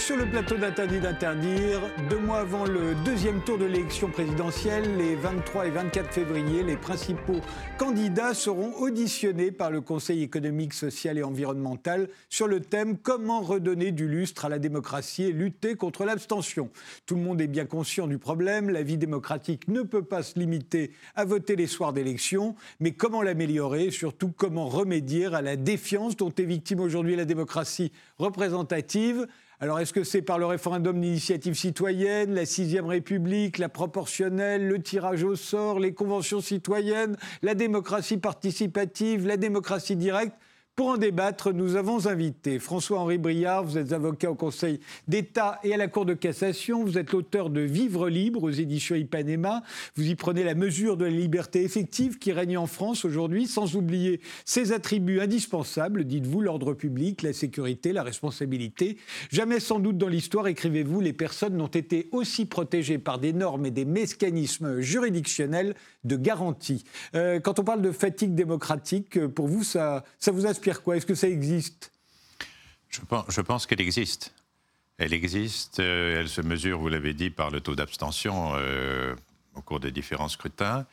sur le plateau d'Interdit d'interdire. 2 mois avant le deuxième tour de l'élection présidentielle, les 23 et 24 février, les principaux candidats seront auditionnés par le Conseil économique, social et environnemental sur le thème « Comment redonner du lustre à la démocratie et lutter contre l'abstention ». Tout le monde est bien conscient du problème. La vie démocratique ne peut pas se limiter à voter les soirs d'élection. Mais comment l'améliorer et surtout comment remédier à la défiance dont est victime aujourd'hui la démocratie représentative ? Alors, est-ce que c'est par le référendum d'initiative citoyenne, la 6e République, la proportionnelle, le tirage au sort, les conventions citoyennes, la démocratie participative, la démocratie directe ? Pour en débattre, nous avons invité François-Henri Briard. Vous êtes avocat au Conseil d'État et à la Cour de cassation. Vous êtes l'auteur de Vivre libre aux éditions Ipanema. Vous y prenez la mesure de la liberté effective qui règne en France aujourd'hui, sans oublier ses attributs indispensables, dites-vous, l'ordre public, la sécurité, la responsabilité. Jamais sans doute dans l'histoire, écrivez-vous, les personnes n'ont été aussi protégées par des normes et des mécanismes juridictionnels de garantie. Quand on parle de fatigue démocratique, pour vous, ça vous inspire quoi ? Est-ce que ça existe ? Je pense qu'elle existe. Elle existe, elle se mesure, vous l'avez dit, par le taux d'abstention au cours des différents scrutins.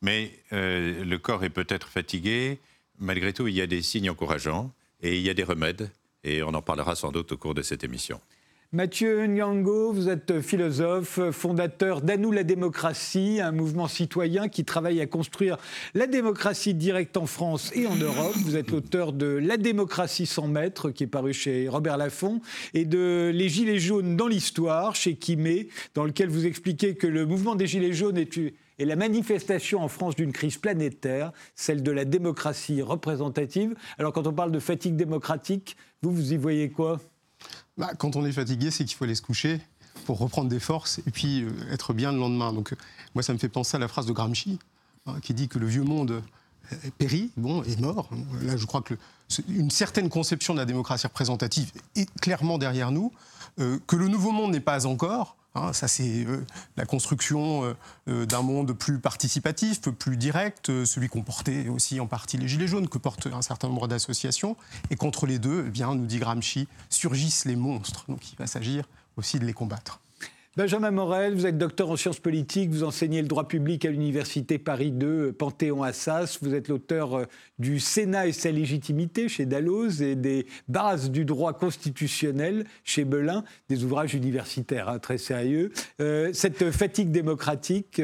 Mais le corps est peut-être fatigué. Malgré tout, il y a des signes encourageants et il y a des remèdes. Et on en parlera sans doute au cours de cette émission. Matthieu Niango, vous êtes philosophe, fondateur d'À nous la démocratie, un mouvement citoyen qui travaille à construire la démocratie directe en France et en Europe. Vous êtes l'auteur de La démocratie sans maître, qui est paru chez Robert Laffont, et de Les gilets jaunes dans l'histoire, chez Kimé, dans lequel vous expliquez que le mouvement des gilets jaunes est la manifestation en France d'une crise planétaire, celle de la démocratie représentative. Alors quand on parle de fatigue démocratique, vous y voyez quoi ? Quand on est fatigué, c'est qu'il faut aller se coucher pour reprendre des forces et puis être bien le lendemain. Donc, moi, ça me fait penser à la phrase de Gramsci, qui dit que le vieux monde périt, est mort. Là, je crois qu'une certaine conception de la démocratie représentative est clairement derrière nous, que le nouveau monde n'est pas encore. Ça, c'est la construction d'un monde plus participatif, plus direct, celui qu'ont porté aussi en partie les Gilets jaunes, que portent un certain nombre d'associations. Et contre les deux, eh bien, nous dit Gramsci, surgissent les monstres. Donc il va s'agir aussi de les combattre. Benjamin Morel, vous êtes docteur en sciences politiques, vous enseignez le droit public à l'université Paris 2, Panthéon-Assas. Vous êtes l'auteur du Sénat et sa légitimité chez Dalloz et des Bases du droit constitutionnel chez Belin, des ouvrages universitaires très sérieux. Cette fatigue démocratique, vous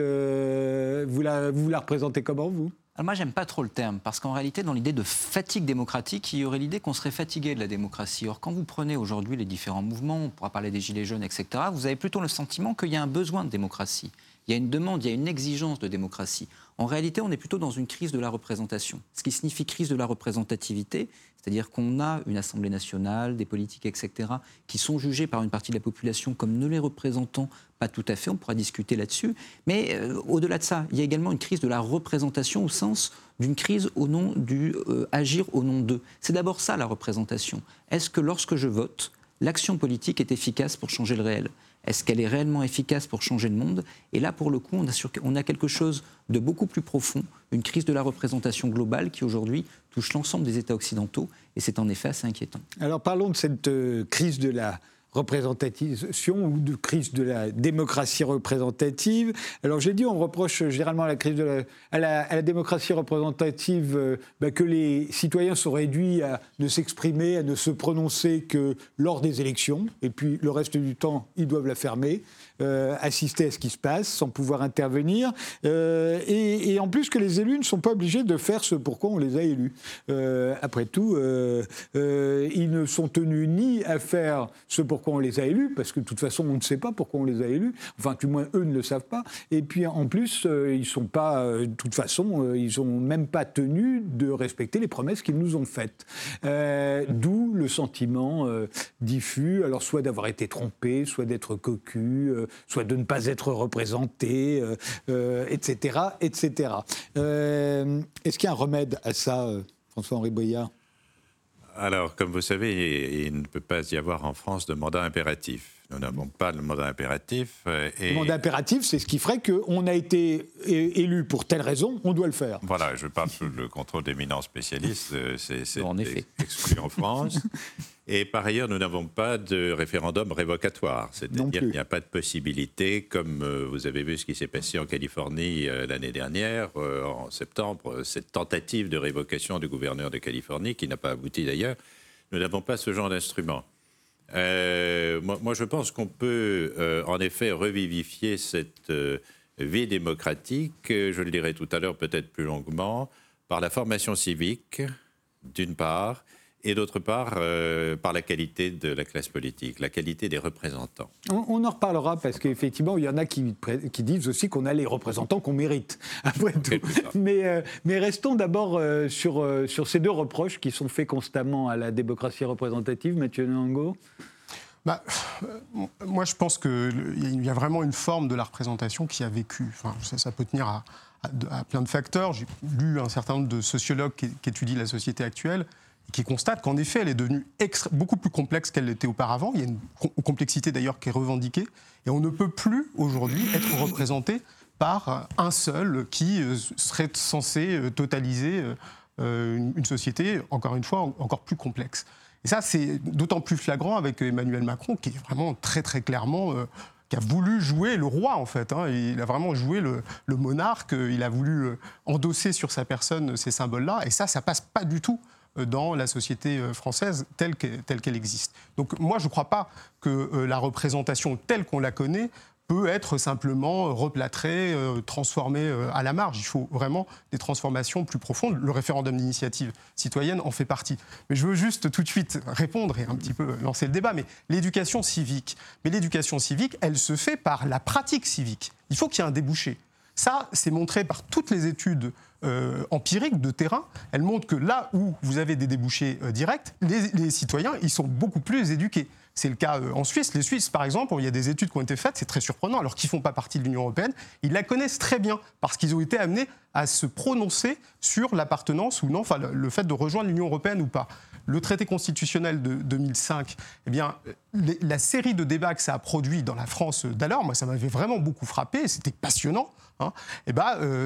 la représentez comment, vous ? Alors moi, j'aime pas trop le terme, parce qu'en réalité, dans l'idée de fatigue démocratique, il y aurait l'idée qu'on serait fatigué de la démocratie. Or, quand vous prenez aujourd'hui les différents mouvements, on pourra parler des Gilets jaunes, etc., vous avez plutôt le sentiment qu'il y a un besoin de démocratie. Il y a une demande, il y a une exigence de démocratie. En réalité, on est plutôt dans une crise de la représentation, ce qui signifie crise de la représentativité, c'est-à-dire qu'on a une Assemblée nationale, des politiques, etc., qui sont jugés par une partie de la population comme ne les représentant pas tout à fait, on pourra discuter là-dessus, mais au-delà de ça, il y a également une crise de la représentation au sens d'une crise au nom du agir au nom d'eux. C'est d'abord ça la représentation. Est-ce que lorsque je vote, l'action politique est efficace pour changer le réel ? Est-ce qu'elle est réellement efficace pour changer le monde ? Et là, pour le coup, on a quelque chose de beaucoup plus profond, une crise de la représentation globale qui, aujourd'hui, touche l'ensemble des États occidentaux. Et c'est en effet assez inquiétant. Alors, parlons de cette crise de la représentation ou de crise de la démocratie représentative. Alors, j'ai dit, on reproche généralement à la crise à la démocratie représentative que les citoyens sont réduits à ne s'exprimer, à ne se prononcer que lors des élections. Et puis, le reste du temps, ils doivent la fermer, assister à ce qui se passe sans pouvoir intervenir. Et en plus que les élus ne sont pas obligés de faire ce pourquoi on les a élus. Après tout, ils ne sont tenus ni à faire ce pourquoi on les a élus, parce que de toute façon, on ne sait pas pourquoi on les a élus. Enfin, du moins, eux ne le savent pas. Et puis, en plus, ils ne sont pas... de toute façon, ils n'ont même pas tenu de respecter les promesses qu'ils nous ont faites. D'où le sentiment diffus, alors soit d'avoir été trompé, soit d'être cocu, soit de ne pas être représenté, etc., etc. Est-ce qu'il y a un remède à ça, François-Henri Briard ? Alors, comme vous savez, il ne peut pas y avoir en France de mandat impératif. Nous n'avons pas le mandat impératif. Le mandat impératif, c'est ce qui ferait qu'on a été élu pour telle raison, on doit le faire. Voilà, je parle sous le contrôle d'éminents spécialistes, c'est exclu en France. Et par ailleurs, nous n'avons pas de référendum révocatoire. C'est-à-dire qu'il n'y a pas de possibilité, comme vous avez vu ce qui s'est passé en Californie l'année dernière, en septembre, cette tentative de révocation du gouverneur de Californie, qui n'a pas abouti d'ailleurs. Nous n'avons pas ce genre d'instrument. Moi, je pense qu'on peut, en effet, revivifier cette vie démocratique, je le dirai tout à l'heure peut-être plus longuement, par la formation civique, d'une part, et d'autre part, par la qualité de la classe politique, la qualité des représentants. On en reparlera parce qu'effectivement, il y en a qui disent aussi qu'on a les représentants qu'on mérite, après tout. Mais restons d'abord sur ces deux reproches qui sont faits constamment à la démocratie représentative, Matthieu Niango. Moi, je pense qu'il y a vraiment une forme de la représentation qui a vécu. Enfin, ça peut tenir à plein de facteurs. J'ai lu un certain nombre de sociologues qui étudient la société actuelle, qui constate qu'en effet, elle est devenue beaucoup plus complexe qu'elle l'était auparavant. Il y a une complexité d'ailleurs qui est revendiquée. Et on ne peut plus aujourd'hui être représenté par un seul qui serait censé totaliser une société, encore une fois, encore plus complexe. Et ça, c'est d'autant plus flagrant avec Emmanuel Macron, qui est vraiment très très clairement... qui a voulu jouer le roi, en fait. Il a vraiment joué le monarque. Il a voulu endosser sur sa personne ces symboles-là. Et ça passe pas du tout dans la société française telle qu'elle existe. Donc moi, je ne crois pas que la représentation telle qu'on la connaît peut être simplement replâtrée, transformée à la marge. Il faut vraiment des transformations plus profondes. Le référendum d'initiative citoyenne en fait partie. Mais je veux juste tout de suite répondre et un petit peu lancer le débat. Mais l'éducation civique, elle se fait par la pratique civique. Il faut qu'il y ait un débouché. Ça, c'est montré par toutes les études empiriques de terrain. Elles montrent que là où vous avez des débouchés directs, les citoyens, ils sont beaucoup plus éduqués. C'est le cas en Suisse. Les Suisses, par exemple, il y a des études qui ont été faites, c'est très surprenant, alors qu'ils ne font pas partie de l'Union européenne, ils la connaissent très bien, parce qu'ils ont été amenés à se prononcer sur l'appartenance ou non, enfin le fait de rejoindre l'Union européenne ou pas. Le traité constitutionnel de 2005, eh bien, la série de débats que ça a produit dans la France d'alors, moi, ça m'avait vraiment beaucoup frappé, c'était passionnant,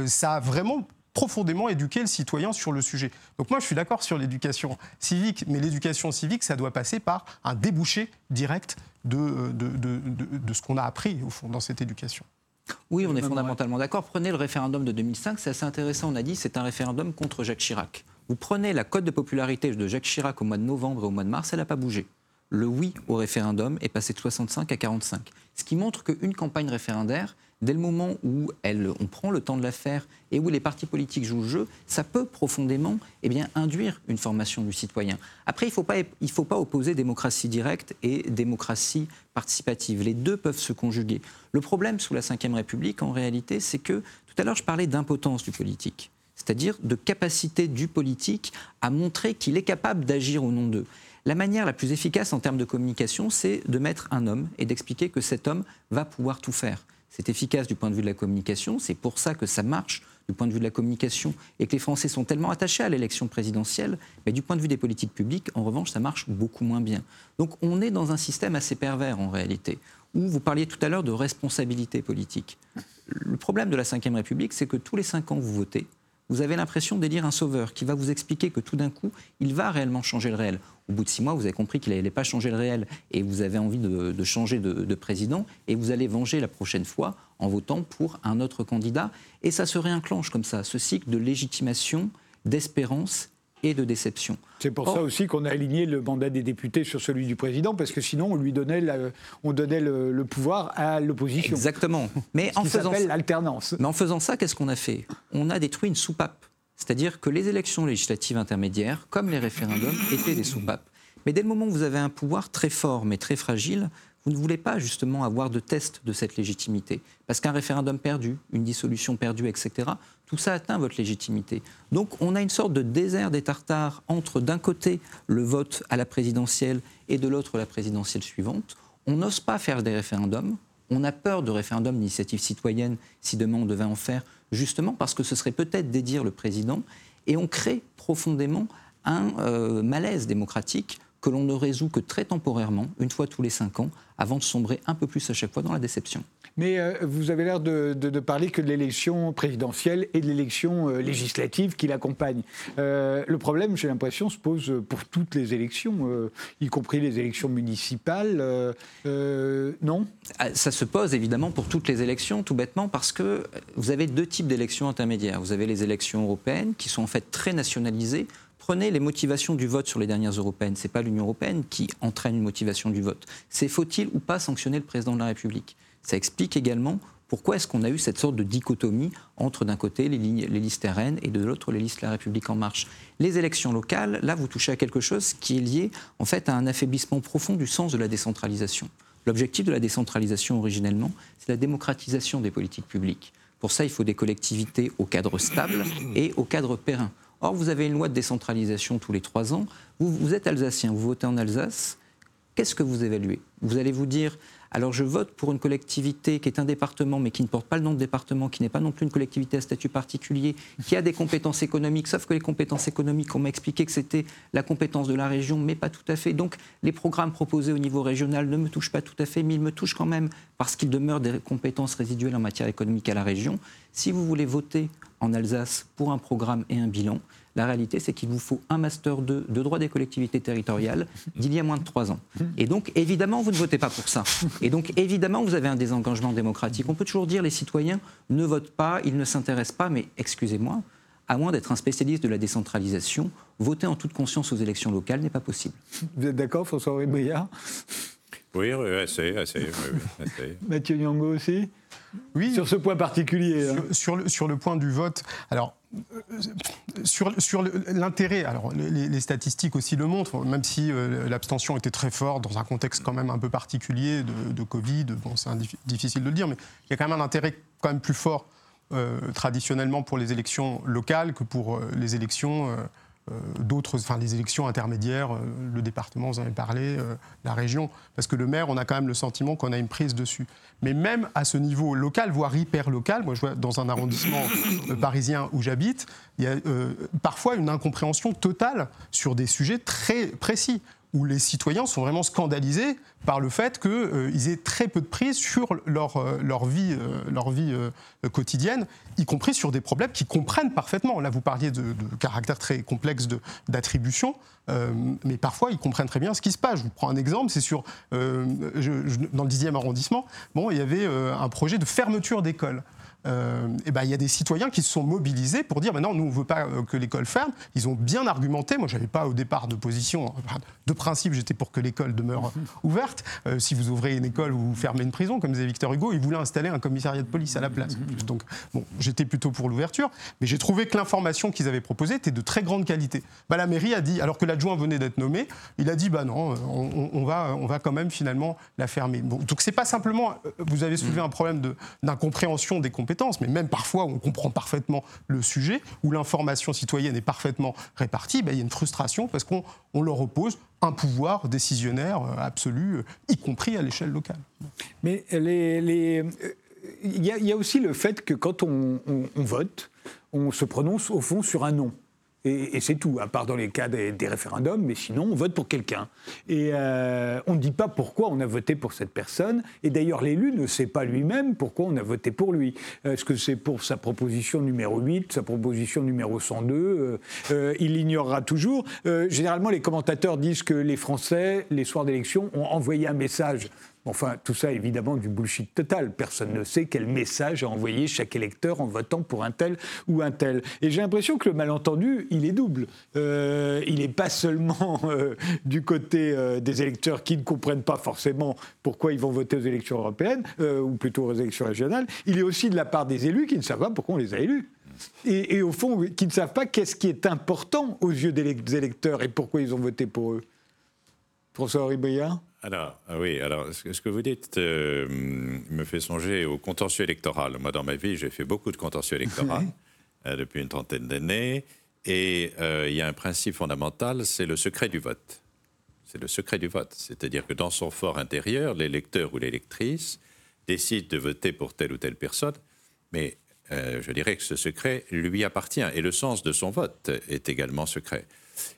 ça a vraiment profondément éduquer le citoyen sur le sujet. Donc moi, je suis d'accord sur l'éducation civique, mais l'éducation civique, ça doit passer par un débouché direct de ce qu'on a appris, au fond, dans cette éducation. Oui, on est fondamentalement d'accord. Prenez le référendum de 2005, c'est assez intéressant, on a dit, c'est un référendum contre Jacques Chirac. Vous prenez la cote de popularité de Jacques Chirac au mois de novembre et au mois de mars, elle n'a pas bougé. Le oui au référendum est passé de 65 à 45, ce qui montre qu'une campagne référendaire, dès le moment où on prend le temps de la faire et où les partis politiques jouent le jeu, ça peut profondément induire une formation du citoyen. Après, il ne faut pas opposer démocratie directe et démocratie participative. Les deux peuvent se conjuguer. Le problème sous la Ve République, en réalité, c'est que, tout à l'heure, je parlais d'impotence du politique, c'est-à-dire de capacité du politique à montrer qu'il est capable d'agir au nom d'eux. La manière la plus efficace en termes de communication, c'est de mettre un homme et d'expliquer que cet homme va pouvoir tout faire. C'est efficace du point de vue de la communication, c'est pour ça que ça marche du point de vue de la communication et que les Français sont tellement attachés à l'élection présidentielle, mais du point de vue des politiques publiques, en revanche, ça marche beaucoup moins bien. Donc on est dans un système assez pervers en réalité, où vous parliez tout à l'heure de responsabilité politique. Le problème de la Ve République, c'est que tous les 5 ans, vous votez, vous avez l'impression d'élire un sauveur qui va vous expliquer que tout d'un coup, il va réellement changer le réel. Au bout de 6 mois, vous avez compris qu'il n'allait pas changer le réel et vous avez envie de changer de président et vous allez venger la prochaine fois en votant pour un autre candidat. Et ça se réenclenche comme ça, ce cycle de légitimation, d'espérance et de déception. C'est pour ça aussi qu'on a aligné le mandat des députés sur celui du président, parce que sinon on donnait le pouvoir à l'opposition. Exactement. Mais ce qui s'appelle l'alternance. Mais en faisant ça, qu'est-ce qu'on a fait ? On a détruit une soupape. C'est-à-dire que les élections législatives intermédiaires, comme les référendums, étaient des soupapes. Mais dès le moment où vous avez un pouvoir très fort mais très fragile, vous ne voulez pas justement avoir de test de cette légitimité. Parce qu'un référendum perdu, une dissolution perdue, etc., tout ça atteint votre légitimité. Donc on a une sorte de désert des tartares entre d'un côté le vote à la présidentielle et de l'autre la présidentielle suivante. On n'ose pas faire des référendums, on a peur de référendums d'initiative citoyenne si demain on devait en faire, justement parce que ce serait peut-être dédire le président, et on crée profondément un malaise démocratique que l'on ne résout que très temporairement, une fois tous les 5 ans, avant de sombrer un peu plus à chaque fois dans la déception. Mais vous avez l'air de parler que de l'élection présidentielle et de l'élection législative qui l'accompagne. Le problème, j'ai l'impression, se pose pour toutes les élections, y compris les élections municipales, non ? Ça se pose évidemment pour toutes les élections, tout bêtement, parce que vous avez 2 types d'élections intermédiaires. Vous avez les élections européennes, qui sont en fait très nationalisées. Prenez les motivations du vote sur les dernières européennes. Ce n'est pas l'Union européenne qui entraîne une motivation du vote. C'est faut-il ou pas sanctionner le président de la République ? Ça explique également pourquoi est-ce qu'on a eu cette sorte de dichotomie entre d'un côté les listes RN et de l'autre les listes La République En Marche. Les élections locales, là vous touchez à quelque chose qui est lié en fait à un affaiblissement profond du sens de la décentralisation. L'objectif de la décentralisation originellement, c'est la démocratisation des politiques publiques. Pour ça, il faut des collectivités au cadre stable et au cadre pérenne. Or, vous avez une loi de décentralisation tous les 3 ans. Vous êtes alsacien, vous votez en Alsace. Qu'est-ce que vous évaluez ? Vous allez vous dire, alors je vote pour une collectivité qui est un département, mais qui ne porte pas le nom de département, qui n'est pas non plus une collectivité à statut particulier, qui a des compétences économiques, sauf que les compétences économiques, on m'a expliqué que c'était la compétence de la région, mais pas tout à fait. Donc les programmes proposés au niveau régional ne me touchent pas tout à fait, mais ils me touchent quand même, parce qu'il demeure des compétences résiduelles en matière économique à la région. Si vous voulez voter en Alsace pour un programme et un bilan, la réalité, c'est qu'il vous faut un Master 2 de droit des collectivités territoriales d'il y a moins de 3 ans. Et donc, évidemment, vous ne votez pas pour ça. Et donc, évidemment, vous avez un désengagement démocratique. On peut toujours dire, les citoyens ne votent pas, ils ne s'intéressent pas, mais excusez-moi, à moins d'être un spécialiste de la décentralisation, voter en toute conscience aux élections locales n'est pas possible. Vous êtes d'accord, François-Henri Briard ? Oui, assez. Matthieu Niango aussi ? Oui. Sur ce point particulier. Sur le point du vote, alors... Sur l'intérêt, alors les statistiques aussi le montrent, même si l'abstention était très forte dans un contexte quand même un peu particulier de Covid, bon, c'est difficile de le dire, mais il y a quand même un intérêt quand même plus fort traditionnellement pour les élections locales que pour les élections d'autres, enfin les élections intermédiaires, le département, vous en avez parlé, la région, parce que le maire, on a quand même le sentiment qu'on a une prise dessus. Mais même à ce niveau local, voire hyper local, moi je vois dans un arrondissement parisien où j'habite, il y a parfois une incompréhension totale sur des sujets très précis, où les citoyens sont vraiment scandalisés par le fait qu'ils aient très peu de prise sur leur vie quotidienne, y compris sur des problèmes qu'ils comprennent parfaitement. Là, vous parliez de caractère très complexe d'attribution, mais parfois, ils comprennent très bien ce qui se passe. Je vous prends un exemple, c'est sur... dans le 10e arrondissement, bon, il y avait un projet de fermeture d'école. Et ben, y a des citoyens qui se sont mobilisés pour dire ben non, nous on ne veut pas que l'école ferme. Ils ont bien argumenté. Moi, je n'avais pas au départ de position. De principe, j'étais pour que l'école demeure ouverte. Si vous ouvrez une école, vous fermez une prison, comme disait Victor Hugo. Ils voulaient installer un commissariat de police à la place. Donc, bon, j'étais plutôt pour l'ouverture. Mais j'ai trouvé que l'information qu'ils avaient proposée était de très grande qualité. Ben, la mairie a dit, alors que l'adjoint venait d'être nommé, il a dit ben non, on va quand même finalement la fermer. Bon, donc, c'est pas simplement. Vous avez soulevé un problème d'incompréhension des compétences. Mais même parfois, on comprend parfaitement le sujet, où l'information citoyenne est parfaitement répartie, ben, il y a une frustration parce qu'on leur oppose un pouvoir décisionnaire absolu, y compris à l'échelle locale. Mais il y a aussi le fait que quand on vote, on se prononce au fond sur un nom. Et c'est tout, à part dans les cas des référendums, mais sinon on vote pour quelqu'un. Et on ne dit pas pourquoi on a voté pour cette personne, et d'ailleurs l'élu ne sait pas lui-même pourquoi on a voté pour lui. Est-ce que c'est pour sa proposition numéro 8, sa proposition numéro 102 ? Il l'ignorera toujours. Généralement les commentateurs disent que les Français, les soirs d'élection, ont envoyé un message. Enfin, tout ça, évidemment, du bullshit total. Personne ne sait quel message a envoyé chaque électeur en votant pour un tel ou un tel. Et j'ai l'impression que le malentendu, il est double. Il n'est pas seulement du côté des électeurs qui ne comprennent pas forcément pourquoi ils vont voter aux élections européennes, ou plutôt aux élections régionales. Il est aussi de la part des élus qui ne savent pas pourquoi on les a élus. Et au fond, qui ne savent pas qu'est-ce qui est important aux yeux des électeurs et pourquoi ils ont voté pour eux. François-Henri Briard ? Alors, ce que vous dites me fait songer au contentieux électoral. Moi, dans ma vie, j'ai fait beaucoup de contentieux électoral depuis une trentaine d'années. Et il y a un principe fondamental, c'est le secret du vote. C'est le secret du vote. C'est-à-dire que dans son fort intérieur, l'électeur ou l'électrice décide de voter pour telle ou telle personne. Mais je dirais que ce secret lui appartient. Et le sens de son vote est également secret. –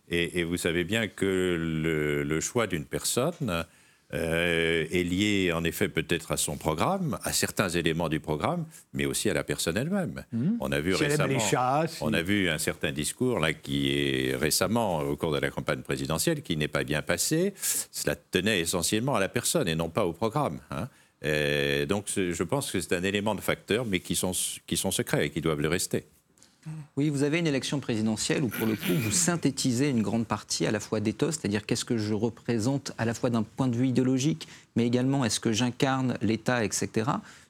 Et vous savez bien que le choix d'une personne est lié en effet peut-être à son programme, à certains éléments du programme, mais aussi à la personne elle-même. On a vu récemment, on a vu un certain discours là qui est récemment au cours de la campagne présidentielle qui n'est pas bien passé. Cela tenait essentiellement à la personne et non pas au programme. Et donc je pense que c'est un élément de facteur, mais qui sont secrets et qui doivent le rester. Oui, vous avez une élection présidentielle où, pour le coup, vous synthétisez une grande partie à la fois d'éthos, c'est-à-dire qu'est-ce que je représente à la fois d'un point de vue idéologique, mais également est-ce que j'incarne l'État, etc.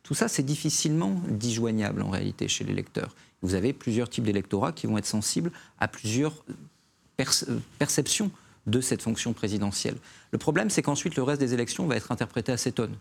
Tout ça, c'est difficilement disjoignable, en réalité, chez l'électeur. Vous avez plusieurs types d'électorats qui vont être sensibles à plusieurs perceptions de cette fonction présidentielle. Le problème, c'est qu'ensuite, le reste des élections va être interprété à cet aune.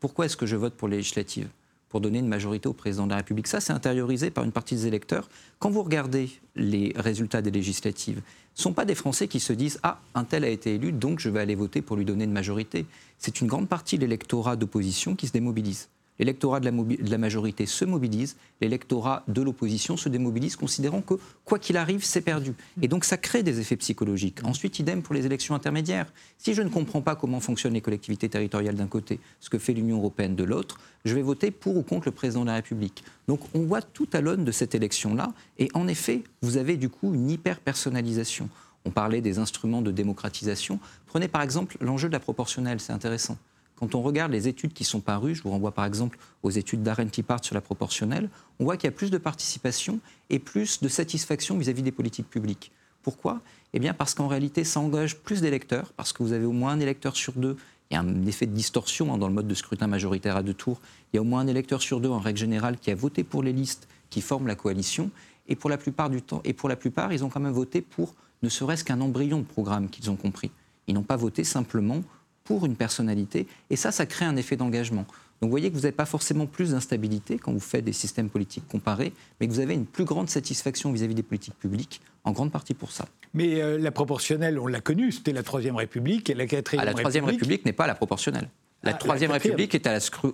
Pourquoi est-ce que je vote pour les législatives ? Pour donner une majorité au président de la République. Ça, c'est intériorisé par une partie des électeurs. Quand vous regardez les résultats des législatives, ce ne sont pas des Français qui se disent « Ah, un tel a été élu, donc je vais aller voter pour lui donner une majorité ». C'est une grande partie de l'électorat d'opposition qui se démobilise. L'électorat de la majorité se mobilise, l'électorat de l'opposition se démobilise, considérant que, quoi qu'il arrive, c'est perdu. Et donc ça crée des effets psychologiques. Ensuite, idem pour les élections intermédiaires. Si je ne comprends pas comment fonctionnent les collectivités territoriales d'un côté, ce que fait l'Union européenne de l'autre, je vais voter pour ou contre le président de la République. Donc on voit tout à l'aune de cette élection-là, et en effet, vous avez du coup une hyper-personnalisation. On parlait des instruments de démocratisation. Prenez par exemple l'enjeu de la proportionnelle, c'est intéressant. Quand on regarde les études qui sont parues, je vous renvoie par exemple aux études d'Aren sur la proportionnelle, on voit qu'il y a plus de participation et plus de satisfaction vis-à-vis des politiques publiques. Pourquoi ? Eh bien parce qu'en réalité, ça engage plus d'électeurs, parce que vous avez au moins un électeur sur deux. Il y a un effet de distorsion dans le mode de scrutin majoritaire à deux tours. Il y a au moins un électeur sur deux, en règle générale, qui a voté pour les listes qui forment la coalition. Et pour la plupart du temps, ils ont quand même voté pour ne serait-ce qu'un embryon de programme qu'ils ont compris. Ils n'ont pas voté simplement pour une personnalité, et ça crée un effet d'engagement. Donc vous voyez que vous n'avez pas forcément plus d'instabilité quand vous faites des systèmes politiques comparés, mais que vous avez une plus grande satisfaction vis-à-vis des politiques publiques, en grande partie pour ça. Mais la proportionnelle, on l'a connue, c'était la 3e République et la 4e République. La 3e République n'est pas la proportionnelle. La 3e République est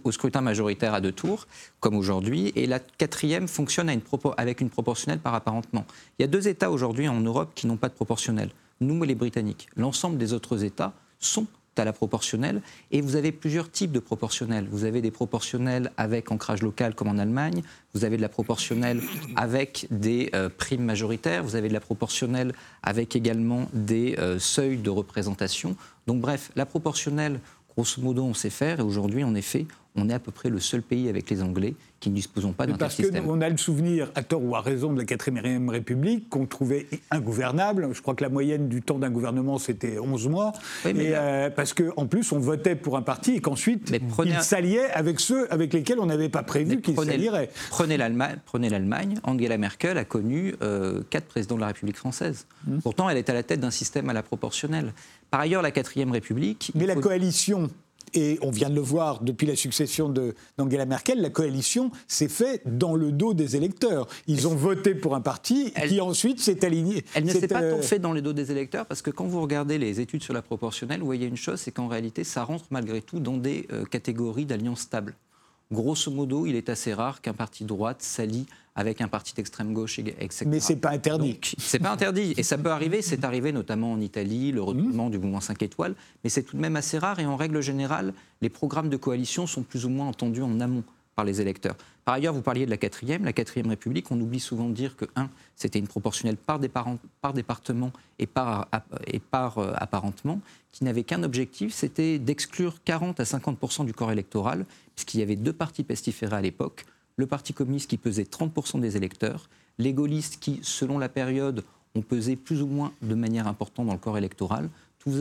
au scrutin majoritaire à deux tours, comme aujourd'hui, et la 4e fonctionne avec une proportionnelle par apparentement. Il y a deux États aujourd'hui en Europe qui n'ont pas de proportionnelle, nous et les Britanniques. L'ensemble des autres États sont à la proportionnelle, et vous avez plusieurs types de proportionnelles. Vous avez des proportionnelles avec ancrage local, comme en Allemagne, vous avez de la proportionnelle avec des primes majoritaires, vous avez de la proportionnelle avec également des seuils de représentation. Donc bref, la proportionnelle, grosso modo, on sait faire, et aujourd'hui, en effet, on est à peu près le seul pays avec les Anglais qui ne disposons pas d'un tel système. Parce qu'on a le souvenir, à tort ou à raison, de la 4e République, qu'on trouvait ingouvernable. Je crois que la moyenne du temps d'un gouvernement, c'était 11 mois. Oui, mais parce qu'en plus, on votait pour un parti et qu'ensuite, il s'alliait avec ceux avec lesquels on n'avait pas prévu qu'ils s'allieraient. Prenez l'Allemagne. Angela Merkel a connu 4 présidents de la République française. Pourtant, elle est à la tête d'un système à la proportionnelle. Par ailleurs, la 4e République... Mais la coalition... Et on vient de le voir depuis la succession d'Angela Merkel, la coalition s'est faite dans le dos des électeurs. Ils ont voté pour un parti qui ensuite s'est aligné. Elle ne s'est pas tant faite dans le dos des électeurs parce que quand vous regardez les études sur la proportionnelle, vous voyez une chose, c'est qu'en réalité, ça rentre malgré tout dans des catégories d'alliances stables. Grosso modo, il est assez rare qu'un parti de droite s'allie avec un parti d'extrême gauche, etc. Mais c'est pas interdit. Donc, c'est pas interdit, et ça peut arriver, c'est arrivé notamment en Italie, le regroupement du mouvement 5 étoiles, mais c'est tout de même assez rare, et en règle générale, les programmes de coalition sont plus ou moins entendus en amont par les électeurs. Par ailleurs, vous parliez de la 4e République, on oublie souvent de dire que, c'était une proportionnelle par département et par apparentement, qui n'avait qu'un objectif, c'était d'exclure 40 à 50% du corps électoral, puisqu'il y avait deux partis pestiférés à l'époque, le Parti communiste qui pesait 30% des électeurs, les gaullistes qui, selon la période, ont pesé plus ou moins de manière importante dans le corps électoral. Tout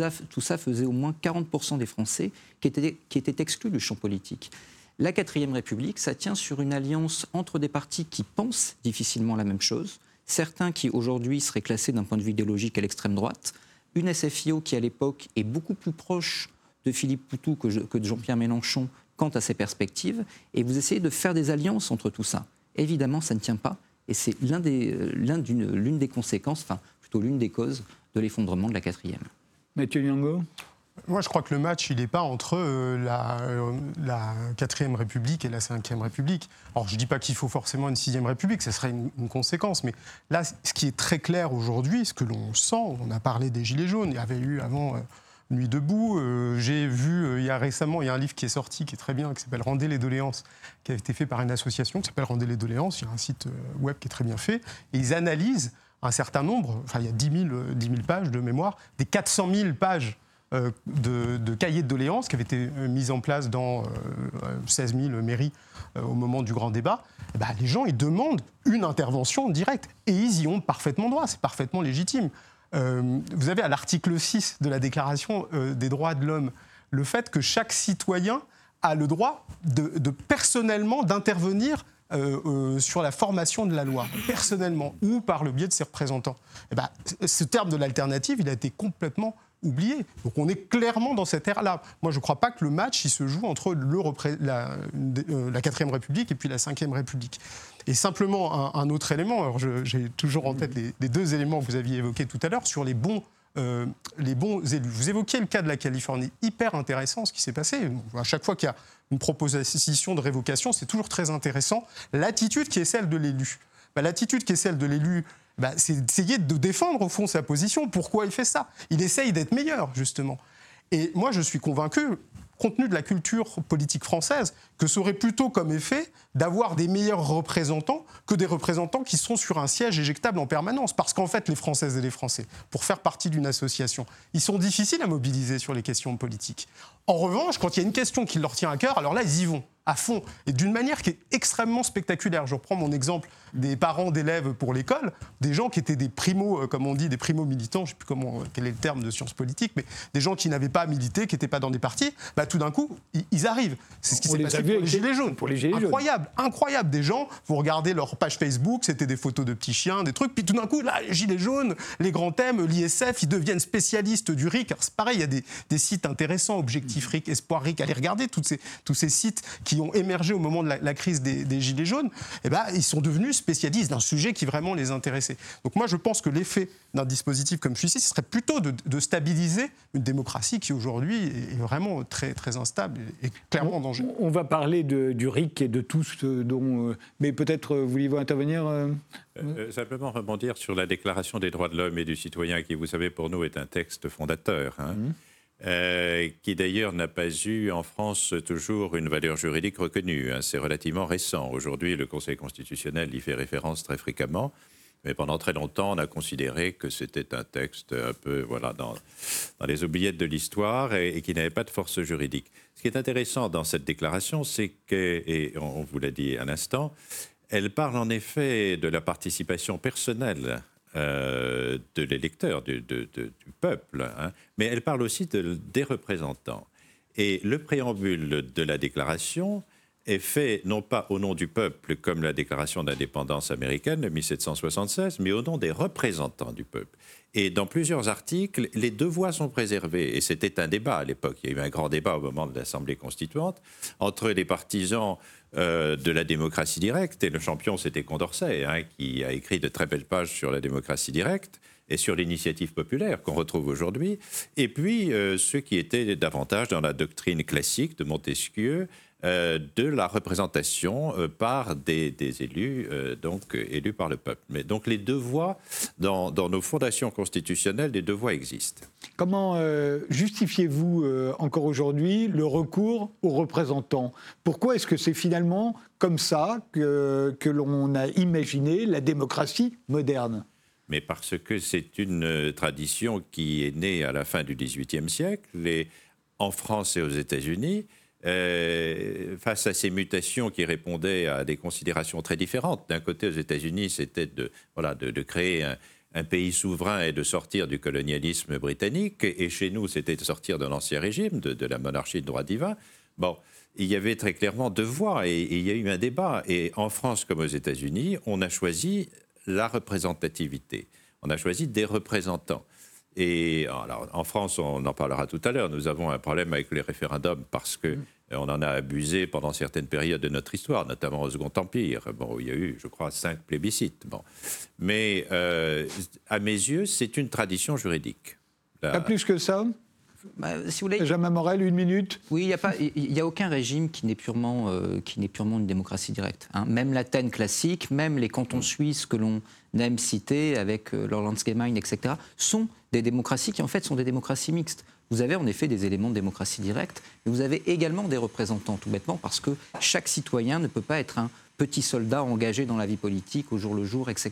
ça faisait au moins 40% des Français qui étaient exclus du champ politique. La 4e République, ça tient sur une alliance entre des partis qui pensent difficilement la même chose, certains qui aujourd'hui seraient classés d'un point de vue idéologique à l'extrême droite, une SFIO qui à l'époque est beaucoup plus proche de Philippe Poutou que de Jean-Pierre Mélenchon, quant à ces perspectives, et vous essayez de faire des alliances entre tout ça. Évidemment, ça ne tient pas, et c'est l'une des conséquences, enfin plutôt l'une des causes de l'effondrement de la 4e. Matthieu Niango ? Moi, je crois que le match, il n'est pas entre la 4ème République et la 5ème République. Alors, je ne dis pas qu'il faut forcément une 6ème République, ça serait une conséquence. Mais là, ce qui est très clair aujourd'hui, ce que l'on sent, on a parlé des Gilets jaunes, il y avait eu avant Nuit debout, j'ai vu il y a un livre qui est sorti, qui est très bien, qui s'appelle « Rendez les doléances », qui a été fait par une association qui s'appelle « Rendez les doléances », il y a un site web qui est très bien fait, et ils analysent un certain nombre, enfin il y a 10 000 pages de mémoire, des 400 000 pages de cahiers de doléances qui avaient été mis en place dans 16 000 mairies au moment du grand débat, et bien, les gens ils demandent une intervention directe et ils y ont parfaitement droit, c'est parfaitement légitime. Vous avez à l'article 6 de la Déclaration des droits de l'homme le fait que chaque citoyen a le droit de personnellement d'intervenir sur la formation de la loi, personnellement, ou par le biais de ses représentants. Et ben, ce terme de l'alternative, il a été complètement oublié. Donc on est clairement dans cette ère-là. Moi, je ne crois pas que le match il se joue entre la 4ème République et puis la 5ème République. Et simplement un autre élément, alors j'ai toujours en tête les deux éléments que vous aviez évoqués tout à l'heure sur les bons élus. Vous évoquiez le cas de la Californie, hyper intéressant ce qui s'est passé. À chaque fois qu'il y a une proposition de révocation, c'est toujours très intéressant. L'attitude qui est celle de l'élu. C'est essayer de défendre au fond sa position. Pourquoi il fait ça ? Il essaye d'être meilleur, justement. Et moi, je suis convaincu, compte tenu de la culture politique française, que ça aurait plutôt comme effet d'avoir des meilleurs représentants que des représentants qui sont sur un siège éjectable en permanence. Parce qu'en fait, les Françaises et les Français, pour faire partie d'une association, ils sont difficiles à mobiliser sur les questions politiques. En revanche, quand il y a une question qui leur tient à cœur, alors là, ils y vont à fond, et d'une manière qui est extrêmement spectaculaire. Je reprends mon exemple des parents d'élèves pour l'école, des gens qui étaient des primos, comme on dit, des primos-militants, je ne sais plus quel est le terme de sciences politiques, mais des gens qui n'avaient pas milité, qui n'étaient pas dans des partis, bah, tout d'un coup, ils arrivent. C'est ce qui s'est passé pour les Gilets jaunes. Incroyable, des gens, vous regardez leur page Facebook, c'était des photos de petits chiens, des trucs, puis tout d'un coup, là, les Gilets jaunes, les grands thèmes, l'ISF, ils deviennent spécialistes du RIC. Alors, c'est pareil, il y a des sites intéressants, Objectif RIC, Espoir RIC, allez regarder tous ces sites qui ont émergé au moment de la crise des Gilets jaunes, eh ben, ils sont devenus spécialistes d'un sujet qui vraiment les intéressait. Donc moi, je pense que l'effet d'un dispositif comme celui-ci, ce serait plutôt de stabiliser une démocratie qui, aujourd'hui, est vraiment très, très instable et clairement en danger. On va parler du RIC et de tout ce dont... mais peut-être, vous voulez intervenir simplement rebondir sur la Déclaration des droits de l'homme et du citoyen, qui, vous savez, pour nous, est un texte fondateur, hein. Qui d'ailleurs n'a pas eu en France toujours une valeur juridique reconnue, hein. C'est relativement récent. Aujourd'hui, le Conseil constitutionnel y fait référence très fréquemment, mais pendant très longtemps, on a considéré que c'était un texte un peu dans les oubliettes de l'histoire et qui n'avait pas de force juridique. Ce qui est intéressant dans cette déclaration, c'est que, et on vous l'a dit à l'instant, elle parle en effet de la participation personnelle de l'électeur, du peuple, hein. Mais elle parle aussi des représentants. Et le préambule de la déclaration est fait non pas au nom du peuple, comme la déclaration d'indépendance américaine de 1776, mais au nom des représentants du peuple. Et dans plusieurs articles, les deux voies sont préservées. Et c'était un débat à l'époque. Il y a eu un grand débat au moment de l'Assemblée constituante entre les partisans de la démocratie directe, et le champion c'était Condorcet, hein, qui a écrit de très belles pages sur la démocratie directe et sur l'initiative populaire qu'on retrouve aujourd'hui, et puis ceux qui étaient davantage dans la doctrine classique de Montesquieu de la représentation par des élus, donc élus par le peuple. Mais donc les deux voies, dans nos fondations constitutionnelles, les deux voies existent. Comment justifiez-vous encore aujourd'hui le recours aux représentants ? Pourquoi est-ce que c'est finalement comme ça que l'on a imaginé la démocratie moderne ? Mais parce que c'est une tradition qui est née à la fin du XVIIIe siècle, et en France et aux États-Unis. Face à ces mutations qui répondaient à des considérations très différentes. D'un côté, aux États-Unis, c'était de créer un pays souverain et de sortir du colonialisme britannique. Et chez nous, c'était de sortir de l'ancien régime, de la monarchie de droit divin. Bon, il y avait très clairement deux voies et il y a eu un débat. Et en France comme aux États-Unis, on a choisi la représentativité. On a choisi des représentants. Et alors, en France, on en parlera tout à l'heure, nous avons un problème avec les référendums parce qu'on en a abusé pendant certaines périodes de notre histoire, notamment au Second Empire. Bon, il y a eu, je crois, 5 plébiscites. Bon. Mais à mes yeux, c'est une tradition juridique. Pas plus que ça ? Si vous voulez, Benjamin Morel, une minute. Oui, il n'y a aucun régime qui n'est purement une démocratie directe. Hein. Même l'Athènes classique, même les cantons suisses que l'on aime citer avec leur Landesgemeinde, etc., sont des démocraties qui en fait sont des démocraties mixtes. Vous avez en effet des éléments de démocratie directe, mais vous avez également des représentants, tout bêtement, parce que chaque citoyen ne peut pas être un petit soldat engagé dans la vie politique au jour le jour, etc.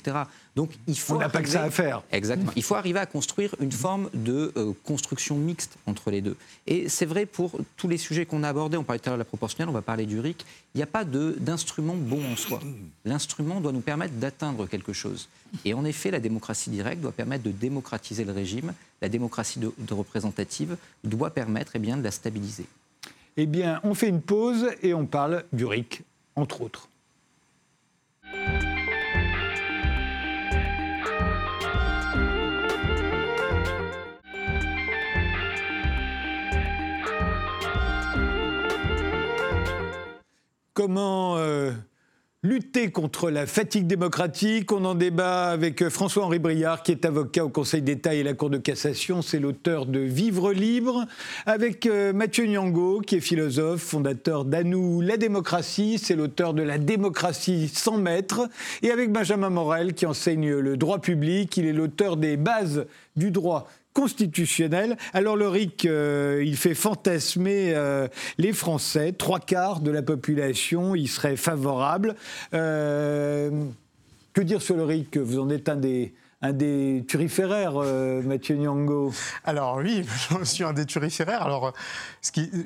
Donc il faut on n'a pas que ça à faire. Exactement. Il faut arriver à construire une forme de construction mixte entre les deux. Et c'est vrai pour tous les sujets qu'on a abordés. On parlait tout à l'heure de la proportionnelle, on va parler du RIC. Il n'y a pas d'instrument bon en soi. L'instrument doit nous permettre d'atteindre quelque chose. Et en effet, la démocratie directe doit permettre de démocratiser le régime. La démocratie de représentative doit permettre de la stabiliser. Eh bien, on fait une pause et on parle du RIC, entre autres. Comment lutter contre la fatigue démocratique? On en débat avec François-Henri Briard, qui est avocat au Conseil d'État et à la Cour de cassation. C'est l'auteur de « Vivre libre », avec Matthieu Niango, qui est philosophe, fondateur d'À nous la démocratie. C'est l'auteur de « La démocratie sans maître ». Et avec Benjamin Morel, qui enseigne le droit public. Il est l'auteur des « Bases du droit constitutionnel ». Alors le RIC, il fait fantasmer les Français. 3/4 de la population y serait favorable. Que dire sur le RIC? Vous en êtes un des turiféraires, Matthieu Niango. Alors oui, je suis un des turiféraires. Alors,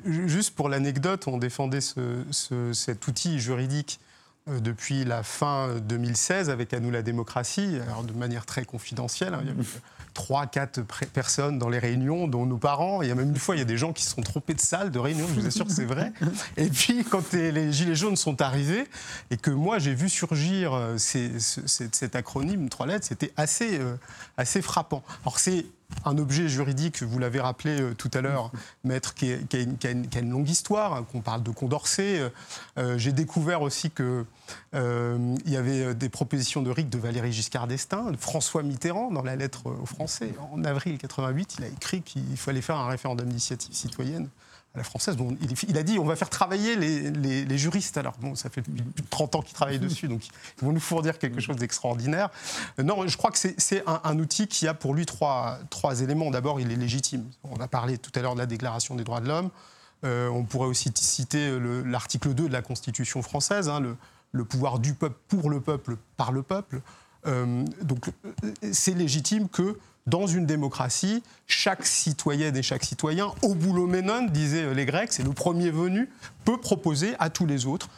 juste pour l'anecdote, on défendait cet outil juridique depuis la fin 2016 avec À nous la démocratie, alors de manière très confidentielle. Il y a 3-4 personnes dans les réunions, dont nos parents. Il y a même une fois, il y a des gens qui se sont trompés de salle de réunion, je vous assure que c'est vrai. Et puis, quand les gilets jaunes sont arrivés, et que moi, j'ai vu surgir cet acronyme, 3 lettres, c'était assez frappant. Alors, c'est un objet juridique, vous l'avez rappelé tout à l'heure, maître, qui a une longue histoire, qu'on parle de Condorcet. J'ai découvert aussi que il y avait des propositions de RIC de Valéry Giscard d'Estaing, de François Mitterrand, dans la lettre aux Français. En avril 88, il a écrit qu'il fallait faire un référendum d'initiative citoyenne à la française. Bon, il a dit on va faire travailler les juristes. Alors bon, ça fait plus de 30 ans qu'ils travaillent dessus, donc ils vont nous fournir quelque chose d'extraordinaire. Non, je crois que c'est un outil qui a pour lui trois éléments. D'abord, il est légitime. On a parlé tout à l'heure de la Déclaration des droits de l'homme. On pourrait aussi citer l'article 2 de la Constitution française, hein, le pouvoir du peuple, pour le peuple, par le peuple. Donc c'est légitime que dans une démocratie, chaque citoyenne et chaque citoyen, obouloménon, disaient les Grecs, c'est le premier venu, peut proposer à tous les autres,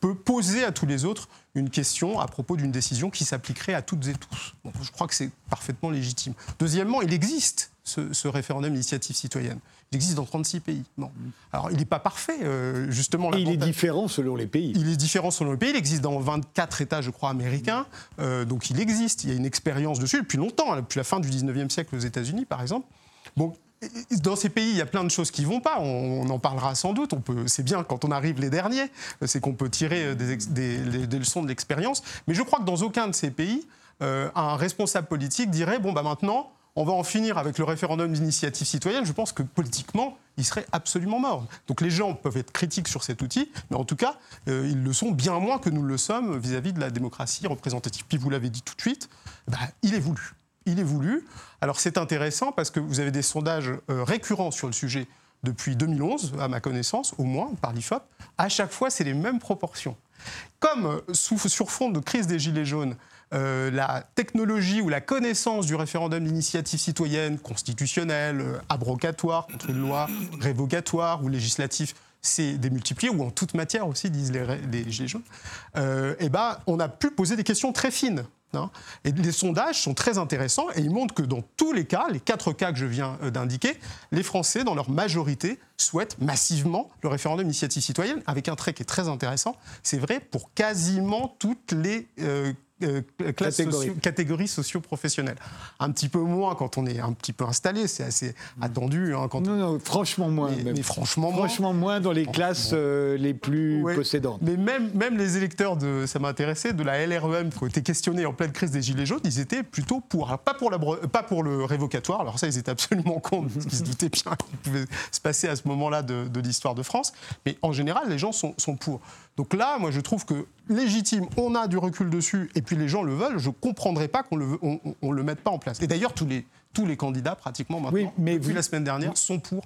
peut poser à tous les autres une question à propos d'une décision qui s'appliquerait à toutes et tous. Bon, je crois que c'est parfaitement légitime. Deuxièmement, il existe ce référendum d'initiative citoyenne. Il existe dans 36 pays. Bon. Alors, il n'est pas parfait, justement. Il est différent selon les pays. Il est différent selon les pays. Il existe dans 24 États, je crois, américains. Donc, il existe. Il y a une expérience dessus depuis longtemps, depuis la fin du 19e siècle aux États-Unis, par exemple. Bon, dans ces pays, il y a plein de choses qui ne vont pas. On en parlera sans doute. C'est bien, quand on arrive les derniers, c'est qu'on peut tirer des leçons de l'expérience. Mais je crois que dans aucun de ces pays, un responsable politique dirait « Bon, bah maintenant, on va en finir avec le référendum d'initiative citoyenne », je pense que politiquement, il serait absolument mort. Donc les gens peuvent être critiques sur cet outil, mais en tout cas, ils le sont bien moins que nous le sommes vis-à-vis de la démocratie représentative. Puis vous l'avez dit tout de suite, il est voulu. Il est voulu. Alors c'est intéressant parce que vous avez des sondages récurrents sur le sujet depuis 2011, à ma connaissance, au moins, par l'IFOP. À chaque fois, c'est les mêmes proportions. Comme sur fond de crise des gilets jaunes, la technologie ou la connaissance du référendum d'initiative citoyenne, constitutionnelle, abrogatoire, contre une loi, révocatoire ou législatif, c'est démultiplié, ou en toute matière aussi, disent les gilets jaunes, on a pu poser des questions très fines. Hein. Et les sondages sont très intéressants et ils montrent que dans tous les cas, les 4 cas que je viens d'indiquer, les Français, dans leur majorité, souhaitent massivement le référendum d'initiative citoyenne, avec un trait qui est très intéressant. C'est vrai pour quasiment toutes les catégories socio-professionnelles. Un petit peu moins quand on est un petit peu installé, c'est assez attendu. Hein, quand non, franchement moins. Mais franchement moins dans les classes les plus possédantes. Mais même les électeurs, ça m'intéressait, de la LREM qui ont été questionnés en pleine crise des gilets jaunes, ils étaient plutôt pour, pas pour le révocatoire, alors ça ils étaient absolument contre, parce qu'ils se doutaient bien qu'il pouvait se passer à ce moment-là de l'histoire de France, mais en général les gens sont pour. Donc là, moi je trouve que légitime, on a du recul dessus, et puis les gens le veulent, je ne comprendrais pas qu'on ne le mette pas en place. Et d'ailleurs, tous les candidats, pratiquement maintenant, depuis la semaine dernière, sont pour,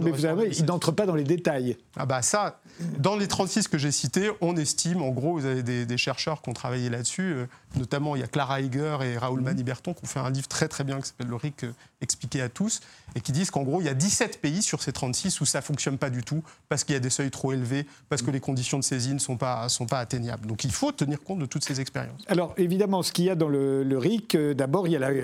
mais vous savez, ils n'entrent pas dans les détails. Ah bah ça, dans les 36 que j'ai cités, on estime, en gros, vous avez des chercheurs qui ont travaillé là-dessus, notamment il y a Clara Heger et Raoul Maniberton qui ont fait un livre très très bien qui s'appelle « Le RIC expliqué à tous » et qui disent qu'en gros, il y a 17 pays sur ces 36 où ça ne fonctionne pas du tout, parce qu'il y a des seuils trop élevés, parce que les conditions de saisine ne sont pas atteignables. Donc il faut tenir compte de toutes ces expériences. Alors évidemment, ce qu'il y a dans le RIC, d'abord, il y a la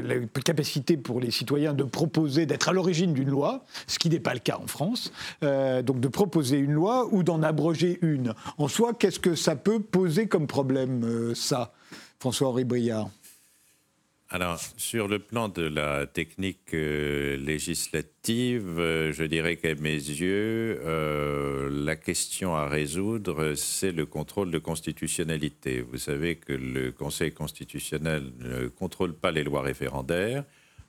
capacité pour les citoyens de proposer, d'être à l'origine d'une loi, ce qui n'est pas le cas en France, donc de proposer une loi ou d'en abroger une. En soi, qu'est-ce que ça peut poser comme problème, ça, François-Henri Briard ? Alors, sur le plan de la technique législative, je dirais qu'à mes yeux, la question à résoudre, c'est le contrôle de constitutionnalité. Vous savez que le Conseil constitutionnel ne contrôle pas les lois référendaires,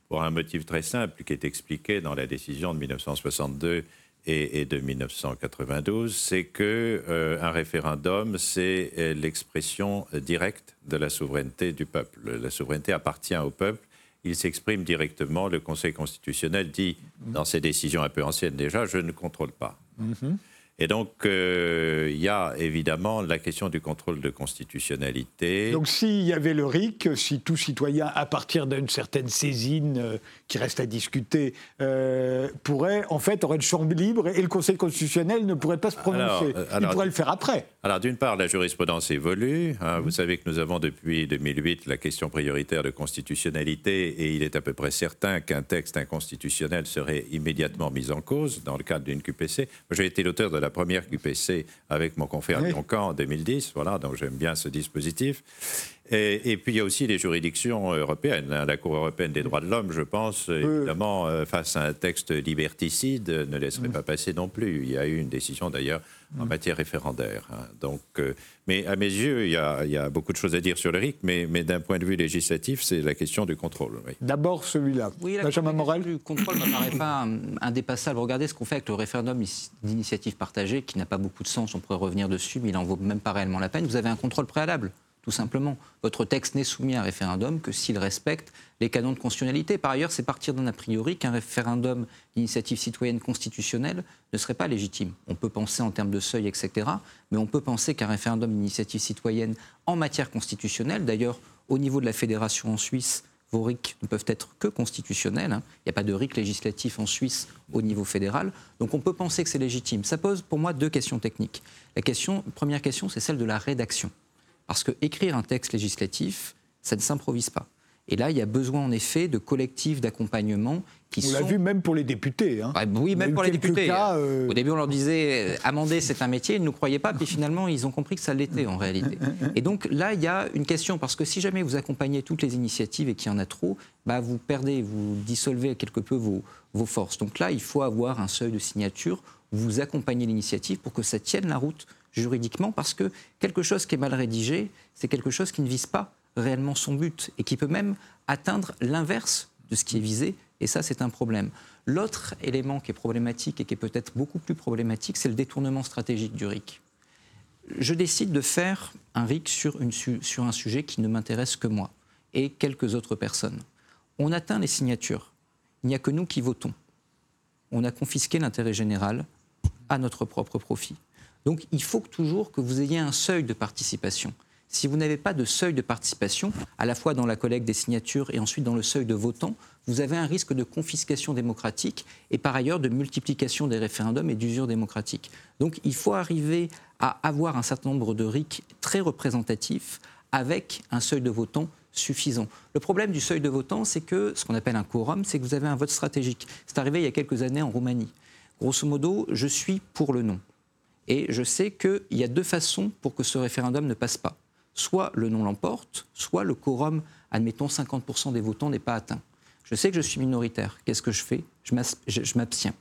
pour un motif très simple qui est expliqué dans la décision de 1962 et de 1992, c'est qu'un référendum, c'est l'expression directe de la souveraineté du peuple. La souveraineté appartient au peuple, il s'exprime directement, le Conseil constitutionnel dit, dans ses décisions un peu anciennes déjà, « je ne contrôle pas ». Et donc, il y a évidemment la question du contrôle de constitutionnalité. Donc, s'il y avait le RIC, si tout citoyen, à partir d'une certaine saisine qui reste à discuter, pourrait, en fait, aurait une chambre libre et le Conseil constitutionnel ne pourrait pas se prononcer. Il pourrait le faire après. Alors, d'une part, la jurisprudence évolue. Hein, vous savez que nous avons depuis 2008 la question prioritaire de constitutionnalité et il est à peu près certain qu'un texte inconstitutionnel serait immédiatement mis en cause dans le cadre d'une QPC. J'ai été l'auteur de la première QPC avec mon confrère Lioncan en 2010, voilà, donc j'aime bien ce dispositif. Et puis il y a aussi les juridictions européennes, hein, la Cour européenne des droits de l'homme, je pense, évidemment, face à un texte liberticide, ne laisserait pas passer non plus. Il y a eu une décision d'ailleurs en matière référendaire. Hein, donc, mais à mes yeux, il y a beaucoup de choses à dire sur le RIC, mais d'un point de vue législatif, c'est la question du contrôle. Oui. D'abord celui-là. Oui, Benjamin Morel. Le contrôle ne paraît pas indépassable. Regardez ce qu'on fait avec le référendum d'initiative partagée, qui n'a pas beaucoup de sens, on pourrait revenir dessus, mais il n'en vaut même pas réellement la peine. Vous avez un contrôle préalable. Tout simplement, votre texte n'est soumis à un référendum que s'il respecte les canons de constitutionnalité. Par ailleurs, c'est partir d'un a priori qu'un référendum d'initiative citoyenne constitutionnelle ne serait pas légitime. On peut penser en termes de seuil, etc., mais on peut penser qu'un référendum d'initiative citoyenne en matière constitutionnelle, d'ailleurs, au niveau de la fédération en Suisse, vos RIC ne peuvent être que constitutionnels, hein. Il n'y a pas de RIC législatif en Suisse au niveau fédéral, donc on peut penser que c'est légitime. Ça pose pour moi deux questions techniques. La première question, c'est celle de la rédaction. Parce qu'écrire un texte législatif, ça ne s'improvise pas. Et là, il y a besoin en effet de collectifs d'accompagnement qui sont... On l'a vu même pour les députés. Hein. Oui, même pour les députés. Cas, Au début, on leur disait « amender, c'est un métier », ils ne croyaient pas, puis finalement, ils ont compris que ça l'était en réalité. Et donc là, il y a une question, parce que si jamais vous accompagnez toutes les initiatives et qu'il y en a trop, bah, vous perdez, vous dissolvez quelque peu vos forces. Donc là, il faut avoir un seuil de signature, vous accompagnez l'initiative pour que ça tienne la route juridiquement, parce que quelque chose qui est mal rédigé, c'est quelque chose qui ne vise pas réellement son but et qui peut même atteindre l'inverse de ce qui est visé, et ça, c'est un problème. L'autre élément qui est problématique et qui est peut-être beaucoup plus problématique, c'est le détournement stratégique du RIC. Je décide de faire un RIC sur un sujet qui ne m'intéresse que moi et quelques autres personnes. On atteint les signatures. Il n'y a que nous qui votons. On a confisqué l'intérêt général à notre propre profit. Donc il faut toujours que vous ayez un seuil de participation. Si vous n'avez pas de seuil de participation, à la fois dans la collecte des signatures et ensuite dans le seuil de votants, vous avez un risque de confiscation démocratique et par ailleurs de multiplication des référendums et d'usure démocratique. Donc il faut arriver à avoir un certain nombre de RIC très représentatifs avec un seuil de votants suffisant. Le problème du seuil de votants, c'est que ce qu'on appelle un quorum, c'est que vous avez un vote stratégique. C'est arrivé il y a quelques années en Roumanie. Grosso modo, je suis pour le non. Et je sais qu'il y a deux façons pour que ce référendum ne passe pas. soit le non l'emporte, soit le quorum, admettons 50% des votants, n'est pas atteint. Je sais que je suis minoritaire, qu'est-ce que je fais ? Je m'abstiens.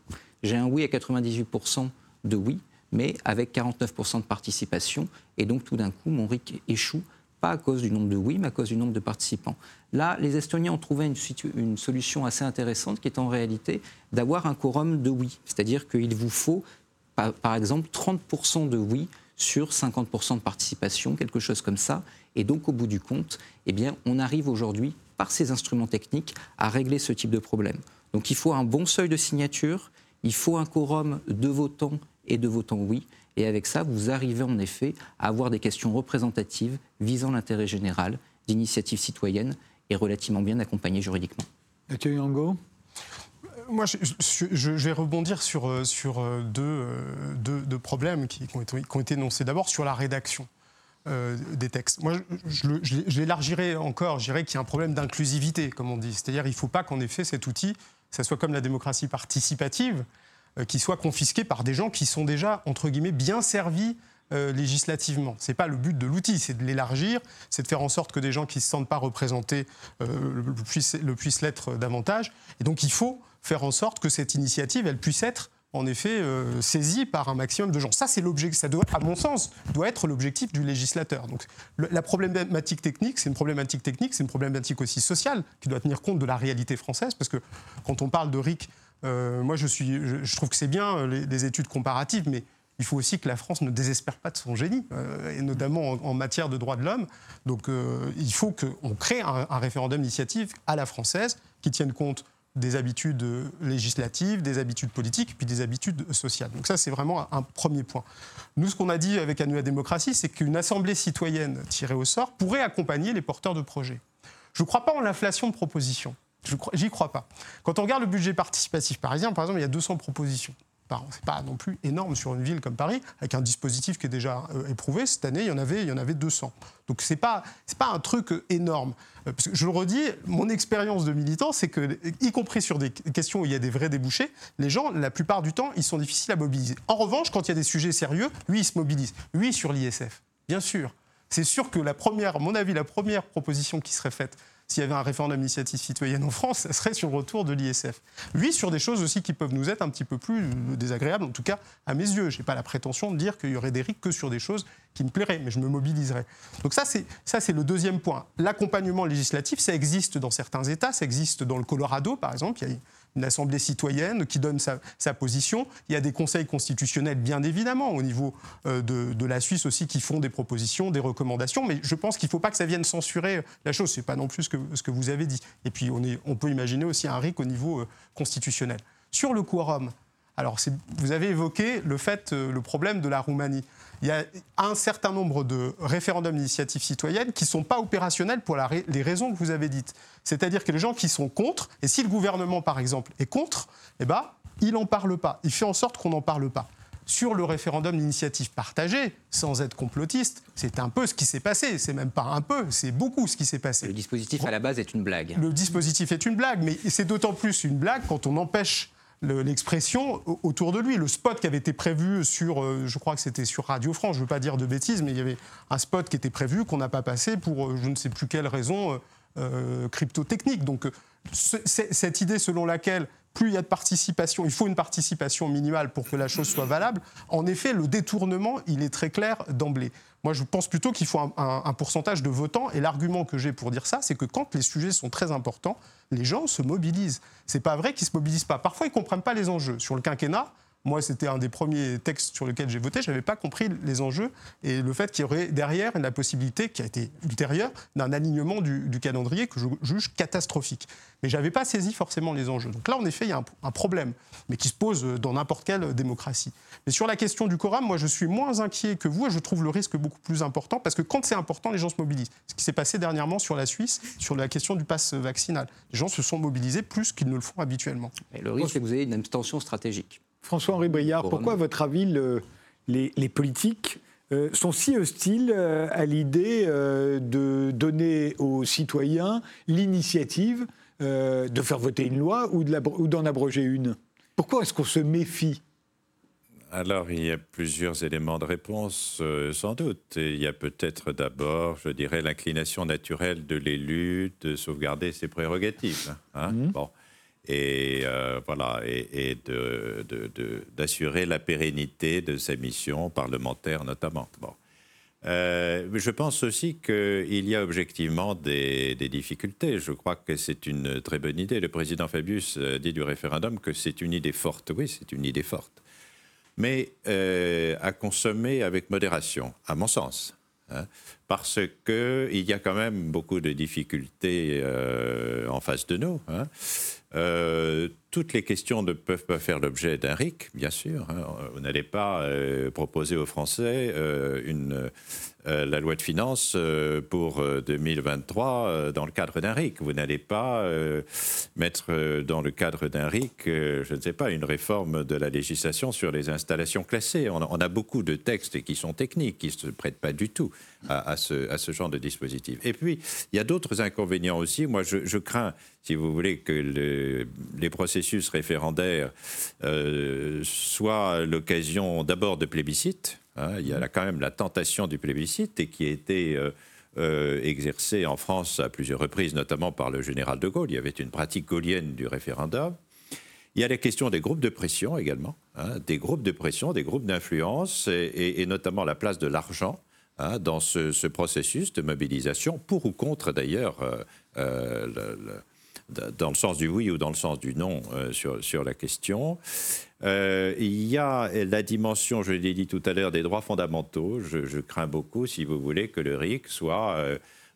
J'ai un oui à 98% de oui, mais avec 49% de participation, et donc tout d'un coup, mon RIC échoue, pas à cause du nombre de oui, mais à cause du nombre de participants. Là, les Estoniens ont trouvé une solution assez intéressante, qui est en réalité d'avoir un quorum de oui, c'est-à-dire qu'il vous faut, par exemple, 30% de oui sur 50% de participation, quelque chose comme ça, et donc au bout du compte, eh bien, on arrive aujourd'hui, par ces instruments techniques, à régler ce type de problème. Donc il faut un bon seuil de signature, il faut un quorum de votants et de votants oui, et avec ça, vous arrivez en effet à avoir des questions représentatives visant l'intérêt général, d'initiatives citoyennes et relativement bien accompagnées juridiquement. Matthieu Niango ? Moi, je vais rebondir sur deux problèmes qui ont été énoncés. D'abord, sur la rédaction des textes. Moi, je l'élargirais encore. Je dirais qu'il y a un problème d'inclusivité, comme on dit. C'est-à-dire qu'il ne faut pas qu'en effet, cet outil, ça soit comme la démocratie participative, qui soit confisqué par des gens qui sont déjà, entre guillemets, bien servis législativement. Ce n'est pas le but de l'outil, c'est de l'élargir, c'est de faire en sorte que des gens qui ne se sentent pas représentés puissent l'être davantage. Et donc, il faut faire en sorte que cette initiative, elle puisse être, en effet, saisie par un maximum de gens. Ça, c'est l'objectif, ça doit, à mon sens, doit être l'objectif du législateur. Donc, la problématique technique, c'est une problématique aussi sociale qui doit tenir compte de la réalité française, parce que quand on parle de RIC, moi, je trouve que c'est bien les études comparatives, mais il faut aussi que la France ne désespère pas de son génie, et notamment en matière de droits de l'homme. Donc, il faut qu'on crée un référendum d'initiative à la française qui tienne compte des habitudes législatives, des habitudes politiques, puis des habitudes sociales. Donc ça, c'est vraiment un premier point. Nous, ce qu'on a dit avec À nous la démocratie, c'est qu'une assemblée citoyenne tirée au sort pourrait accompagner les porteurs de projets. Je ne crois pas en l'inflation de propositions. J'y crois pas. Quand on regarde le budget participatif parisien, par exemple, il y a 200 propositions par an. Ce n'est pas non plus énorme sur une ville comme Paris, avec un dispositif qui est déjà éprouvé. Cette année, il y en avait 200. Donc, c'est pas un truc énorme. Parce que, je le redis, mon expérience de militant, c'est que, y compris sur des questions où il y a des vrais débouchés, les gens, la plupart du temps, ils sont difficiles à mobiliser. En revanche, quand il y a des sujets sérieux, lui, il se mobilise. Lui, sur l'ISF, bien sûr. C'est sûr que, à mon avis, la première proposition qui serait faite, s'il y avait un référendum d'initiative citoyenne en France, ça serait sur le retour de l'ISF. Lui, sur des choses aussi qui peuvent nous être un petit peu plus désagréables, en tout cas à mes yeux. Je n'ai pas la prétention de dire qu'il y aurait des RIC que sur des choses qui me plairaient, mais je me mobiliserais. Donc ça, c'est le deuxième point. L'accompagnement législatif, ça existe dans certains États, ça existe dans le Colorado, par exemple. Il y a une assemblée citoyenne qui donne sa position. Il y a des conseils constitutionnels, bien évidemment, au niveau de la Suisse aussi, qui font des propositions, des recommandations. Mais je pense qu'il ne faut pas que ça vienne censurer la chose. Ce n'est pas non plus ce que vous avez dit. Et puis, on peut imaginer aussi un RIC au niveau constitutionnel. Sur le quorum, alors vous avez évoqué le problème de la Roumanie. Il y a un certain nombre de référendums d'initiative citoyenne qui ne sont pas opérationnels pour les raisons que vous avez dites. C'est-à-dire que les gens qui sont contre, et si le gouvernement, par exemple, est contre, eh ben, il n'en parle pas. Il fait en sorte qu'on n'en parle pas. Sur le référendum d'initiative partagée, sans être complotiste, c'est un peu ce qui s'est passé. C'est même pas un peu, c'est beaucoup ce qui s'est passé. Le dispositif, à la base, est une blague. Le dispositif est une blague, mais c'est d'autant plus une blague quand on empêche l'expression autour de lui. Le spot qui avait été prévu je crois que c'était sur Radio France, je ne veux pas dire de bêtises, mais il y avait un spot qui était prévu qu'on n'a pas passé pour je ne sais plus quelle raison crypto-technique. Donc cette idée selon laquelle plus il y a de participation, il faut une participation minimale pour que la chose soit valable, en effet, le détournement, il est très clair d'emblée. Moi, je pense plutôt qu'il faut un pourcentage de votants, et l'argument que j'ai pour dire ça, c'est que quand les sujets sont très importants, les gens se mobilisent. C'est pas vrai qu'ils se mobilisent pas. Parfois, ils ne comprennent pas les enjeux. Sur le quinquennat, moi, c'était un des premiers textes sur lequel j'ai voté, je n'avais pas compris les enjeux et le fait qu'il y aurait derrière la possibilité, qui a été ultérieure, d'un alignement du calendrier que je juge catastrophique. Mais je n'avais pas saisi forcément les enjeux. Donc là, en effet, il y a un problème, mais qui se pose dans n'importe quelle démocratie. Mais sur la question du quorum, moi, je suis moins inquiet que vous et je trouve le risque beaucoup plus important parce que quand c'est important, les gens se mobilisent. Ce qui s'est passé dernièrement sur la Suisse, sur la question du pass vaccinal. Les gens se sont mobilisés plus qu'ils ne le font habituellement. Et le risque, c'est que vous ayez une abstention stratégique. François-Henri Briard, pourquoi, à votre avis, les politiques sont si hostiles à l'idée de donner aux citoyens l'initiative de faire voter une loi ou d'en abroger une ? Pourquoi est-ce qu'on se méfie ? Alors, il y a plusieurs éléments de réponse, sans doute. Et il y a peut-être d'abord, je dirais, l'inclination naturelle de l'élu de sauvegarder ses prérogatives. Hein, bon. Et voilà, et d'assurer la pérennité de sa mission parlementaire, notamment. Bon. Je pense aussi qu'il y a objectivement des difficultés. Je crois que c'est une très bonne idée. Le président Fabius dit du référendum que c'est une idée forte. Oui, c'est une idée forte. Mais à consommer avec modération, à mon sens. Hein, parce qu'il y a quand même beaucoup de difficultés en face de nous. Hein. Toutes les questions ne peuvent pas faire l'objet d'un RIC, bien sûr. Hein. Vous n'allez pas proposer aux Français la loi de finances pour 2023 dans le cadre d'un RIC. Vous n'allez pas mettre dans le cadre d'un RIC, je ne sais pas, une réforme de la législation sur les installations classées. On a beaucoup de textes qui sont techniques, qui ne se prêtent pas du tout à ce genre de dispositif. Et puis, il y a d'autres inconvénients aussi. Moi, je crains, si vous voulez, que les processus référendaires soient l'occasion d'abord de plébiscites. Hein, il y a là quand même la tentation du plébiscite et qui a été exercée en France à plusieurs reprises, notamment par le général de Gaulle. Il y avait une pratique gaullienne du référendum. Il y a la question des groupes de pression également, hein, des groupes de pression, des groupes d'influence et notamment la place de l'argent hein, dans ce processus de mobilisation, pour ou contre d'ailleurs dans le sens du oui ou dans le sens du non sur la question. Il y a la dimension, je l'ai dit tout à l'heure, des droits fondamentaux. Je crains beaucoup, si vous voulez, que le RIC soit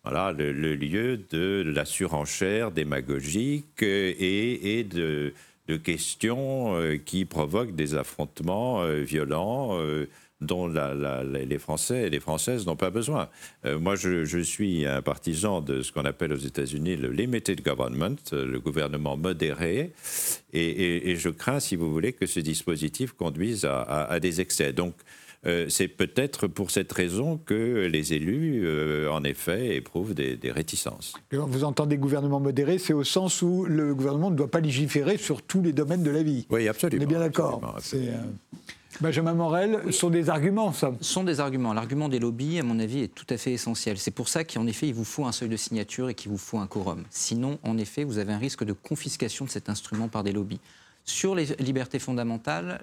voilà, le lieu de la surenchère démagogique et de questions qui provoquent des affrontements violents dont les Français et les Françaises n'ont pas besoin. Moi, je suis un partisan de ce qu'on appelle aux États-Unis le « limited government », le gouvernement modéré, et je crains, si vous voulez, que ce dispositif conduise à des excès. Donc, c'est peut-être pour cette raison que les élus, en effet, éprouvent des réticences. Quand vous entendez gouvernement modéré, c'est au sens où le gouvernement ne doit pas légiférer sur tous les domaines de la vie. Oui, absolument. On est bien d'accord. Absolument. Benjamin Morel, sont des arguments, ça. Sont des arguments. L'argument des lobbies, à mon avis, est tout à fait essentiel. C'est pour ça qu'en effet, il vous faut un seuil de signature et qu'il vous faut un quorum. Sinon, en effet, vous avez un risque de confiscation de cet instrument par des lobbies. Sur les libertés fondamentales,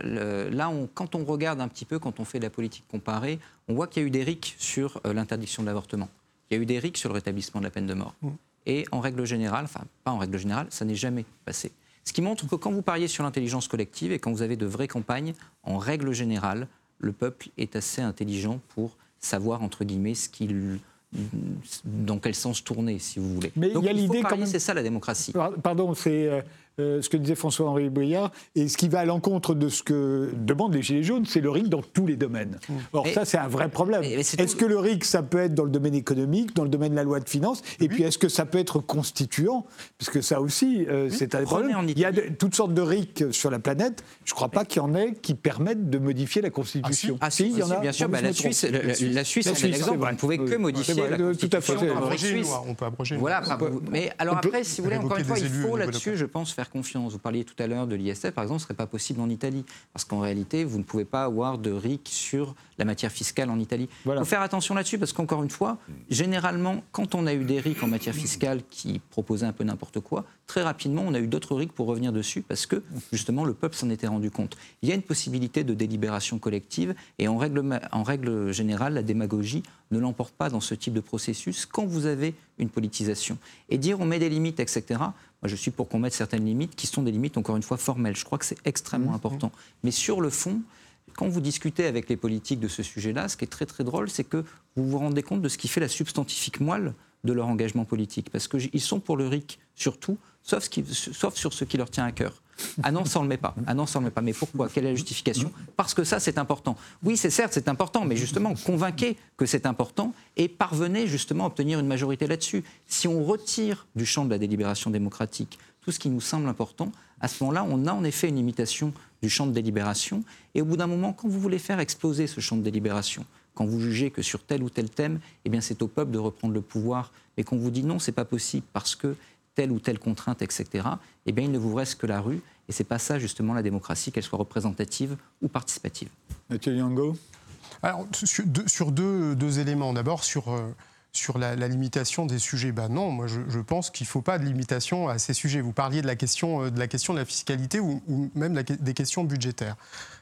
quand on regarde un petit peu, quand on fait de la politique comparée, on voit qu'il y a eu des RIC sur l'interdiction de l'avortement. Il y a eu des RIC sur le rétablissement de la peine de mort. Et en règle générale, enfin, pas en règle générale, ça n'est jamais passé. Ce qui montre que quand vous pariez sur l'intelligence collective et quand vous avez de vraies campagnes, en règle générale, le peuple est assez intelligent pour savoir, entre guillemets, dans quel sens tourner, si vous voulez. Mais donc, il y a l'idée quand même... C'est ça, la démocratie. Pardon, c'est ce que disait François-Henri Briard, et ce qui va à l'encontre de ce que demandent les Gilets jaunes, c'est le RIC dans tous les domaines. Or, ça, c'est un vrai problème. Est-ce que le RIC, ça peut être dans le domaine économique, dans le domaine de la loi de finances, et puis est-ce que ça peut être constituant ? Parce que ça aussi, c'est un problème. Il y a toutes sortes de RIC sur la planète, je ne crois pas qu'il y en ait qui permettent de modifier la Constitution. Ah si, il y en a. Bien sûr, la Suisse, c'est l'exemple, vous ne pouvez que modifier la Constitution. On peut abroger. Voilà, mais alors après, si vous voulez, encore une fois, il faut là-dessus, je pense, faire confiance. Vous parliez tout à l'heure de l'ISF, par exemple, ce ne serait pas possible en Italie, parce qu'en réalité, vous ne pouvez pas avoir de RIC sur la matière fiscale en Italie. Voilà. Il faut faire attention là-dessus, parce qu'encore une fois, généralement, quand on a eu des RIC en matière fiscale qui proposaient un peu n'importe quoi, très rapidement, on a eu d'autres RIC pour revenir dessus, parce que, justement, le peuple s'en était rendu compte. Il y a une possibilité de délibération collective, et en règle générale, la démagogie ne l'emporte pas dans ce type de processus quand vous avez une politisation. Et dire on met des limites, etc., moi, je suis pour qu'on mette certaines limites qui sont des limites, encore une fois, formelles. Je crois que c'est extrêmement important. Mais sur le fond, quand vous discutez avec les politiques de ce sujet-là, ce qui est très très drôle, c'est que vous vous rendez compte de ce qui fait la substantifique moelle de leur engagement politique. Parce qu'ils sont pour le RIC, surtout, sauf sur ce qui leur tient à cœur. Ah non, ça on le met pas. Ah non, ça on le met pas. Mais pourquoi ? Quelle est la justification ? Parce que ça, c'est important. Oui, c'est important, mais justement, convainquez que c'est important et parvenez justement à obtenir une majorité là-dessus. Si on retire du champ de la délibération démocratique tout ce qui nous semble important, à ce moment-là, on a en effet une limitation du champ de délibération. Et au bout d'un moment, quand vous voulez faire exploser ce champ de délibération, quand vous jugez que sur tel ou tel thème, eh bien, c'est au peuple de reprendre le pouvoir, et qu'on vous dit non, c'est pas possible parce que telle ou telle contrainte, etc., eh bien, il ne vous reste que la rue. Et c'est pas ça, justement, la démocratie, qu'elle soit représentative ou participative. Matthieu Niango. Alors, sur deux éléments. D'abord, sur la limitation des sujets. Ben non, moi, je pense qu'il ne faut pas de limitation à ces sujets. Vous parliez de la question de la fiscalité ou même des questions budgétaires.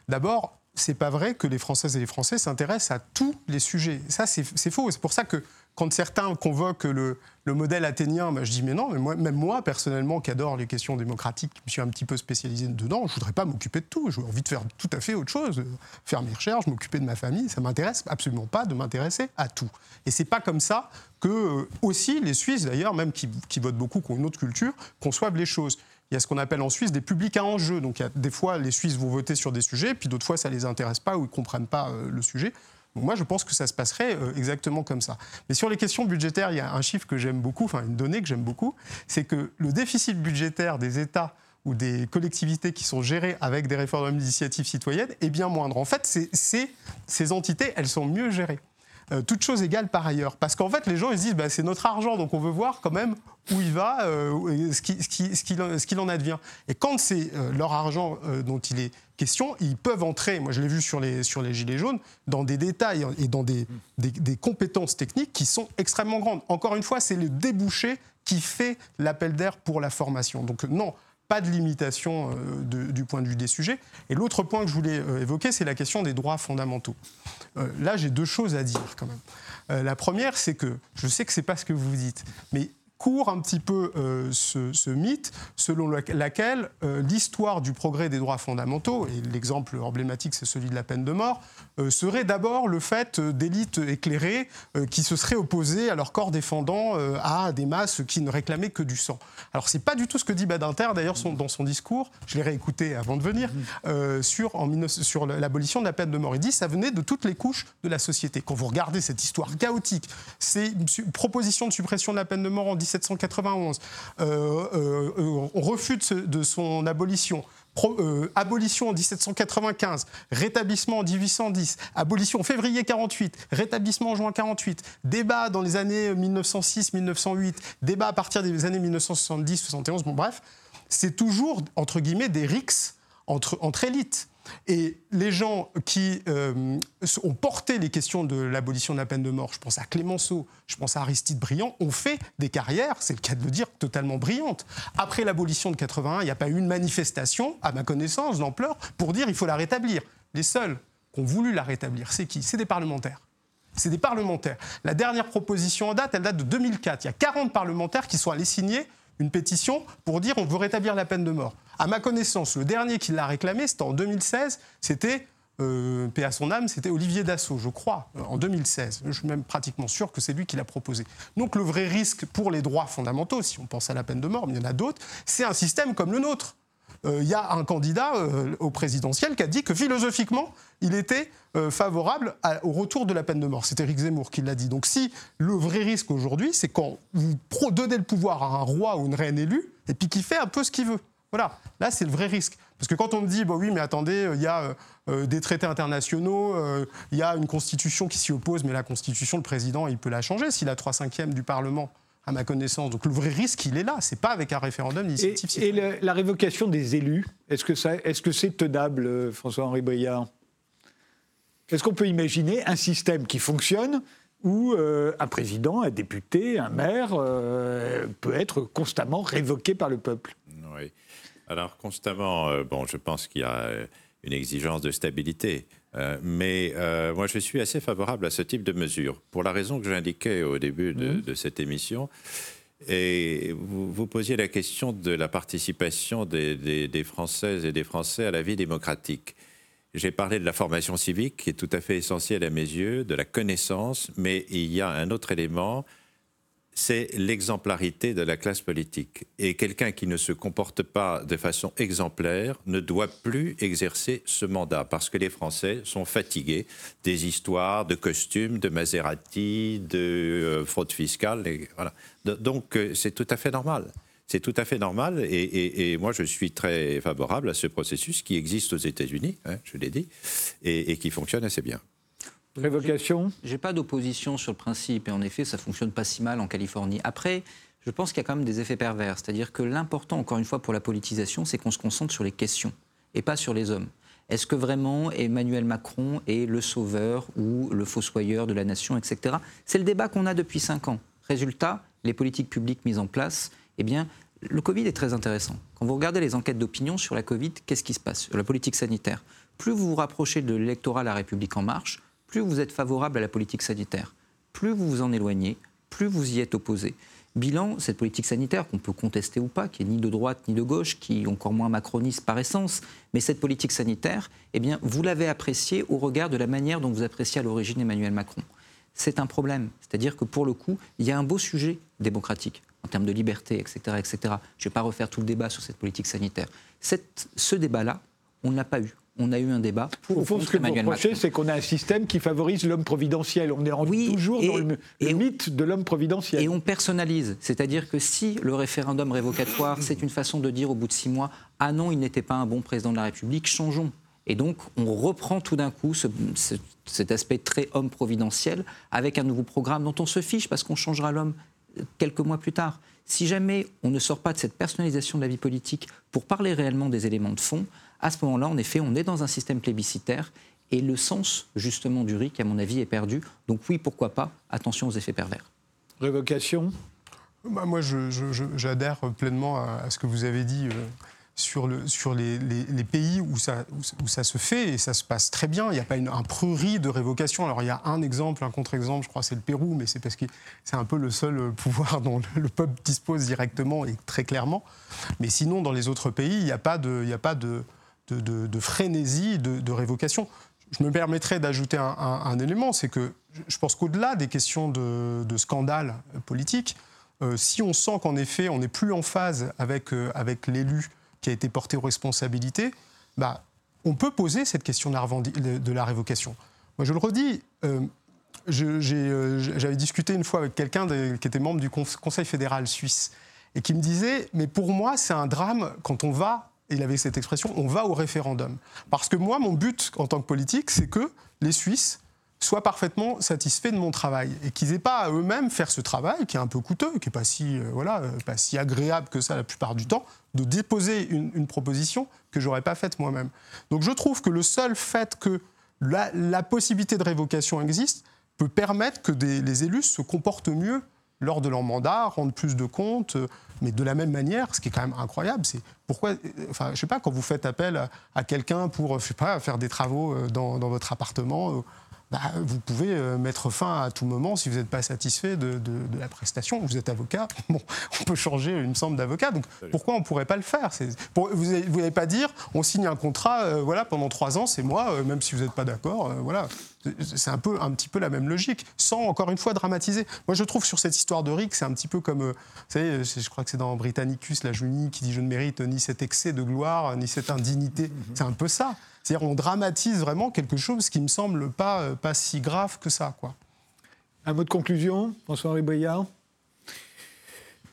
D'abord, ce n'est pas vrai que les Françaises et les Français s'intéressent à tous les sujets. Ça, c'est faux. C'est pour ça que quand certains convoquent le modèle athénien, ben je dis mais non, mais moi, personnellement, qui adore les questions démocratiques, je me suis un petit peu spécialisé dedans, je ne voudrais pas m'occuper de tout. J'ai envie de faire tout à fait autre chose, faire mes recherches, m'occuper de ma famille. Ça ne m'intéresse absolument pas de m'intéresser à tout. Et ce n'est pas comme ça que, aussi, les Suisses, d'ailleurs, même qui votent beaucoup, qui ont une autre culture, conçoivent les choses. Il y a ce qu'on appelle en Suisse des publics à enjeu. Donc, il y a des fois, les Suisses vont voter sur des sujets, puis d'autres fois, ça ne les intéresse pas ou ils ne comprennent pas le sujet. Donc, moi, je pense que ça se passerait exactement comme ça. Mais sur les questions budgétaires, il y a un chiffre que j'aime beaucoup, enfin, une donnée que j'aime beaucoup, c'est que le déficit budgétaire des États ou des collectivités qui sont gérées avec des réformes d'initiative citoyenne est bien moindre. En fait, ces entités, elles sont mieux gérées. Toutes choses égales par ailleurs. Parce qu'en fait, les gens, ils se disent bah, c'est notre argent, donc on veut voir quand même où il va, ce qu'il en advient. Et quand c'est leur argent dont il est question, ils peuvent entrer, moi je l'ai vu sur les gilets jaunes, dans des détails et dans des compétences techniques qui sont extrêmement grandes. Encore une fois, c'est le débouché qui fait l'appel d'air pour la formation. Donc non, pas de limitation du point de vue des sujets. Et l'autre point que je voulais évoquer, c'est la question des droits fondamentaux. Là, j'ai deux choses à dire quand même. La première, c'est que, je sais que ce n'est pas ce que vous dites, mais court un petit peu ce mythe selon laquelle l'histoire du progrès des droits fondamentaux, et l'exemple emblématique c'est celui de la peine de mort, serait d'abord le fait d'élites éclairées qui se seraient opposées à leur corps défendant à des masses qui ne réclamaient que du sang. Alors c'est pas du tout ce que dit Badinter, d'ailleurs dans son discours, je l'ai réécouté avant de venir, sur l'abolition de la peine de mort. Il dit ça venait de toutes les couches de la société. Quand vous regardez cette histoire chaotique, ces propositions de suppression de la peine de mort en 1791, on refute de son abolition, abolition en 1795, rétablissement en 1810, abolition en février 48, rétablissement en juin 48, débat dans les années 1906-1908, débat à partir des années 1970-71, bon bref, c'est toujours, entre guillemets, des rixes entre élites. Et les gens qui ont porté les questions de l'abolition de la peine de mort, je pense à Clémenceau, je pense à Aristide Briand, ont fait des carrières, c'est le cas de le dire, totalement brillantes. Après l'abolition de 81, il n'y a pas eu une manifestation, à ma connaissance, d'ampleur, pour dire qu'il faut la rétablir. Les seuls qui ont voulu la rétablir, c'est qui ? C'est des parlementaires. C'est des parlementaires. La dernière proposition en date, elle date de 2004. Il y a 40 parlementaires qui sont allés signer une pétition pour dire on veut rétablir la peine de mort. À ma connaissance, le dernier qui l'a réclamé, c'était en 2016, c'était, paix à son âme, c'était Olivier Dassault, je crois, en 2016. Je suis même pratiquement sûr que c'est lui qui l'a proposé. Donc le vrai risque pour les droits fondamentaux, si on pense à la peine de mort, mais il y en a d'autres, c'est un système comme le nôtre. Il y a un candidat au présidentiel qui a dit que philosophiquement, il était favorable au retour de la peine de mort. C'est Éric Zemmour qui l'a dit. Donc si le vrai risque aujourd'hui, c'est quand vous donnez le pouvoir à un roi ou une reine élue, et puis qu'il fait un peu ce qu'il veut. Voilà, là c'est le vrai risque. Parce que quand on me dit, bah oui mais attendez, il y a des traités internationaux, il y a une constitution qui s'y oppose, mais la constitution, le président, il peut la changer s'il a 3/5 du Parlement. À ma connaissance. Donc le vrai risque, il est là. Ce n'est pas avec un référendum d'initiative citoyenne. Et la révocation des élus, est-ce que c'est tenable, François-Henri Briard ? Est-ce qu'on peut imaginer un système qui fonctionne où un président, un député, un maire peut être constamment révoqué par le peuple ? Oui. Alors constamment, je pense qu'il y a une exigence de stabilité. Mais moi, je suis assez favorable à ce type de mesure, pour la raison que j'indiquais au début de cette émission. Et vous posiez la question de la participation des Françaises et des Français à la vie démocratique. J'ai parlé de la formation civique, qui est tout à fait essentielle à mes yeux, de la connaissance, mais il y a un autre élément, c'est l'exemplarité de la classe politique. Et quelqu'un qui ne se comporte pas de façon exemplaire ne doit plus exercer ce mandat, parce que les Français sont fatigués des histoires, de costumes, de Maserati, de fraude fiscale. Et voilà. Donc c'est tout à fait normal. C'est tout à fait normal et moi je suis très favorable à ce processus qui existe aux États-Unis, hein, je l'ai dit, et qui fonctionne assez bien. Révocation ? J'ai pas d'opposition sur le principe, et en effet, ça fonctionne pas si mal en Californie. Après, je pense qu'il y a quand même des effets pervers. C'est-à-dire que l'important, encore une fois, pour la politisation, c'est qu'on se concentre sur les questions et pas sur les hommes. Est-ce que vraiment Emmanuel Macron est le sauveur ou le fossoyeur de la nation, etc. C'est le débat qu'on a depuis 5 ans. Résultat, les politiques publiques mises en place, eh bien, le Covid est très intéressant. Quand vous regardez les enquêtes d'opinion sur la Covid, qu'est-ce qui se passe sur la politique sanitaire? Plus vous vous rapprochez de l'électorat La République En Marche, plus vous êtes favorable à la politique sanitaire. Plus vous vous en éloignez, plus vous y êtes opposé. Bilan, cette politique sanitaire qu'on peut contester ou pas, qui est ni de droite ni de gauche, qui est encore moins macroniste par essence, mais cette politique sanitaire, eh bien, vous l'avez appréciée au regard de la manière dont vous appréciez à l'origine Emmanuel Macron. C'est un problème, c'est-à-dire que pour le coup, il y a un beau sujet démocratique, en termes de liberté, etc. etc. Je ne vais pas refaire tout le débat sur cette politique sanitaire. Ce débat-là, on ne l'a pas eu. On a eu un débat pour Au fond, ce que vous reprochez, c'est qu'on a un système qui favorise l'homme providentiel. On est toujours dans le mythe de l'homme providentiel. Et on personnalise. C'est-à-dire que si le référendum révocatoire, c'est une façon de dire au bout de 6 mois « Ah non, il n'était pas un bon président de la République, changeons ». Et donc, on reprend tout d'un coup cet aspect très homme providentiel avec un nouveau programme dont on se fiche parce qu'on changera l'homme quelques mois plus tard. Si jamais on ne sort pas de cette personnalisation de la vie politique pour parler réellement des éléments de fond, à ce moment-là, en effet, on est dans un système plébiscitaire et le sens, justement, du RIC, à mon avis, est perdu. Donc oui, pourquoi pas, attention aux effets pervers. Révocation ? Bah, moi, j'adhère pleinement à ce que vous avez dit sur les pays où ça se fait et ça se passe très bien. Il n'y a pas un prurit de révocation. Alors, il y a un exemple, un contre-exemple, je crois, c'est le Pérou, mais c'est parce que c'est un peu le seul pouvoir dont le peuple dispose directement et très clairement. Mais sinon, dans les autres pays, il n'y a pas de frénésie, de révocation. Je me permettrai d'ajouter un élément, c'est que je pense qu'au-delà des questions de scandale politique, si on sent qu'en effet on n'est plus en phase avec l'élu qui a été porté aux responsabilités, bah, on peut poser cette question de la révocation. Moi, je le redis, j'avais discuté une fois avec quelqu'un qui était membre du Conseil fédéral suisse et qui me disait « mais pour moi, c'est un drame quand on va » il avait cette expression, on va au référendum. Parce que moi, mon but en tant que politique, c'est que les Suisses soient parfaitement satisfaits de mon travail et qu'ils n'aient pas à eux-mêmes faire ce travail qui est un peu coûteux, qui n'est pas pas si agréable que ça la plupart du temps, de déposer une proposition que je n'aurais pas faite moi-même. Donc je trouve que le seul fait que la possibilité de révocation existe peut permettre que les élus se comportent mieux lors de leur mandat, rendre plus de comptes, mais de la même manière, ce qui est quand même incroyable, c'est pourquoi, enfin, je sais pas, quand vous faites appel à quelqu'un pour, je sais pas, faire des travaux dans votre appartement, bah, vous pouvez mettre fin à tout moment si vous n'êtes pas satisfait de la prestation. Vous êtes avocat, bon, on peut changer, il me semble, d'avocat, donc pourquoi on ne pourrait pas le faire? Vous n'allez pas dire, on signe un contrat, voilà, pendant 3 ans, c'est moi, même si vous n'êtes pas d'accord, voilà. C'est un petit peu la même logique, sans encore une fois dramatiser. Moi, je trouve sur cette histoire de RIC, c'est un petit peu comme, vous savez, je crois que c'est dans Britannicus, la Junie qui dit « je ne mérite ni cet excès de gloire, ni cette indignité ». C'est un peu ça. C'est-à-dire on dramatise vraiment quelque chose qui ne me semble pas si grave que ça, quoi. Un mot de conclusion, François-Henri Briard?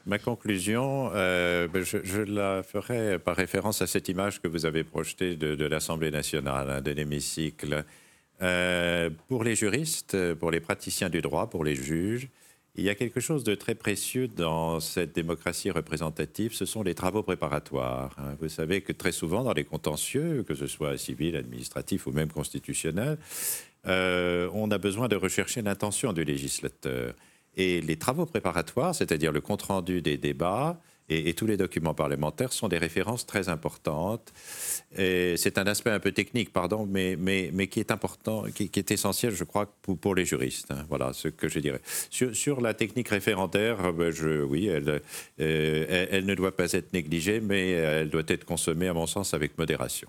Ma conclusion, je la ferai par référence à cette image que vous avez projetée de l'Assemblée nationale, hein, de l'hémicycle. Pour les juristes, pour les praticiens du droit, pour les juges, il y a quelque chose de très précieux dans cette démocratie représentative, ce sont les travaux préparatoires. Vous savez que très souvent dans les contentieux, que ce soit civil, administratif ou même constitutionnel, on a besoin de rechercher l'intention du législateur. Et les travaux préparatoires, c'est-à-dire le compte-rendu des débats, et tous les documents parlementaires sont des références très importantes. Et c'est un aspect un peu technique, pardon, mais qui est important, qui est essentiel, je crois, pour les juristes. Hein. Voilà ce que je dirais. Sur la technique référendaire, elle ne doit pas être négligée, mais elle doit être consommée, à mon sens, avec modération.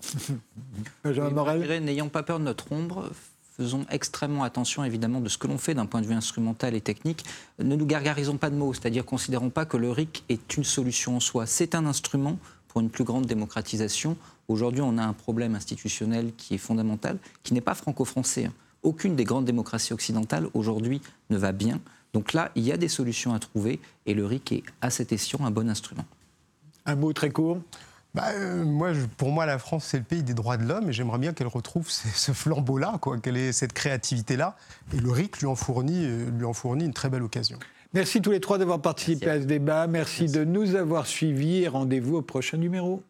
Jean Morel, n'ayant pas peur de notre ombre, faisons extrêmement attention, évidemment, de ce que l'on fait d'un point de vue instrumental et technique. Ne nous gargarisons pas de mots, c'est-à-dire considérons pas que le RIC est une solution en soi. C'est un instrument pour une plus grande démocratisation. Aujourd'hui, on a un problème institutionnel qui est fondamental, qui n'est pas franco-français. Aucune des grandes démocraties occidentales, aujourd'hui, ne va bien. Donc là, il y a des solutions à trouver et le RIC est, à cet escient, un bon instrument. Un mot très court. Pour moi, la France, c'est le pays des droits de l'homme et j'aimerais bien qu'elle retrouve ce flambeau-là, qu'elle ait cette créativité-là. Et le RIC lui en fournit une très belle occasion. Merci tous les trois d'avoir participé à ce débat. Merci de nous avoir suivis et rendez-vous au prochain numéro.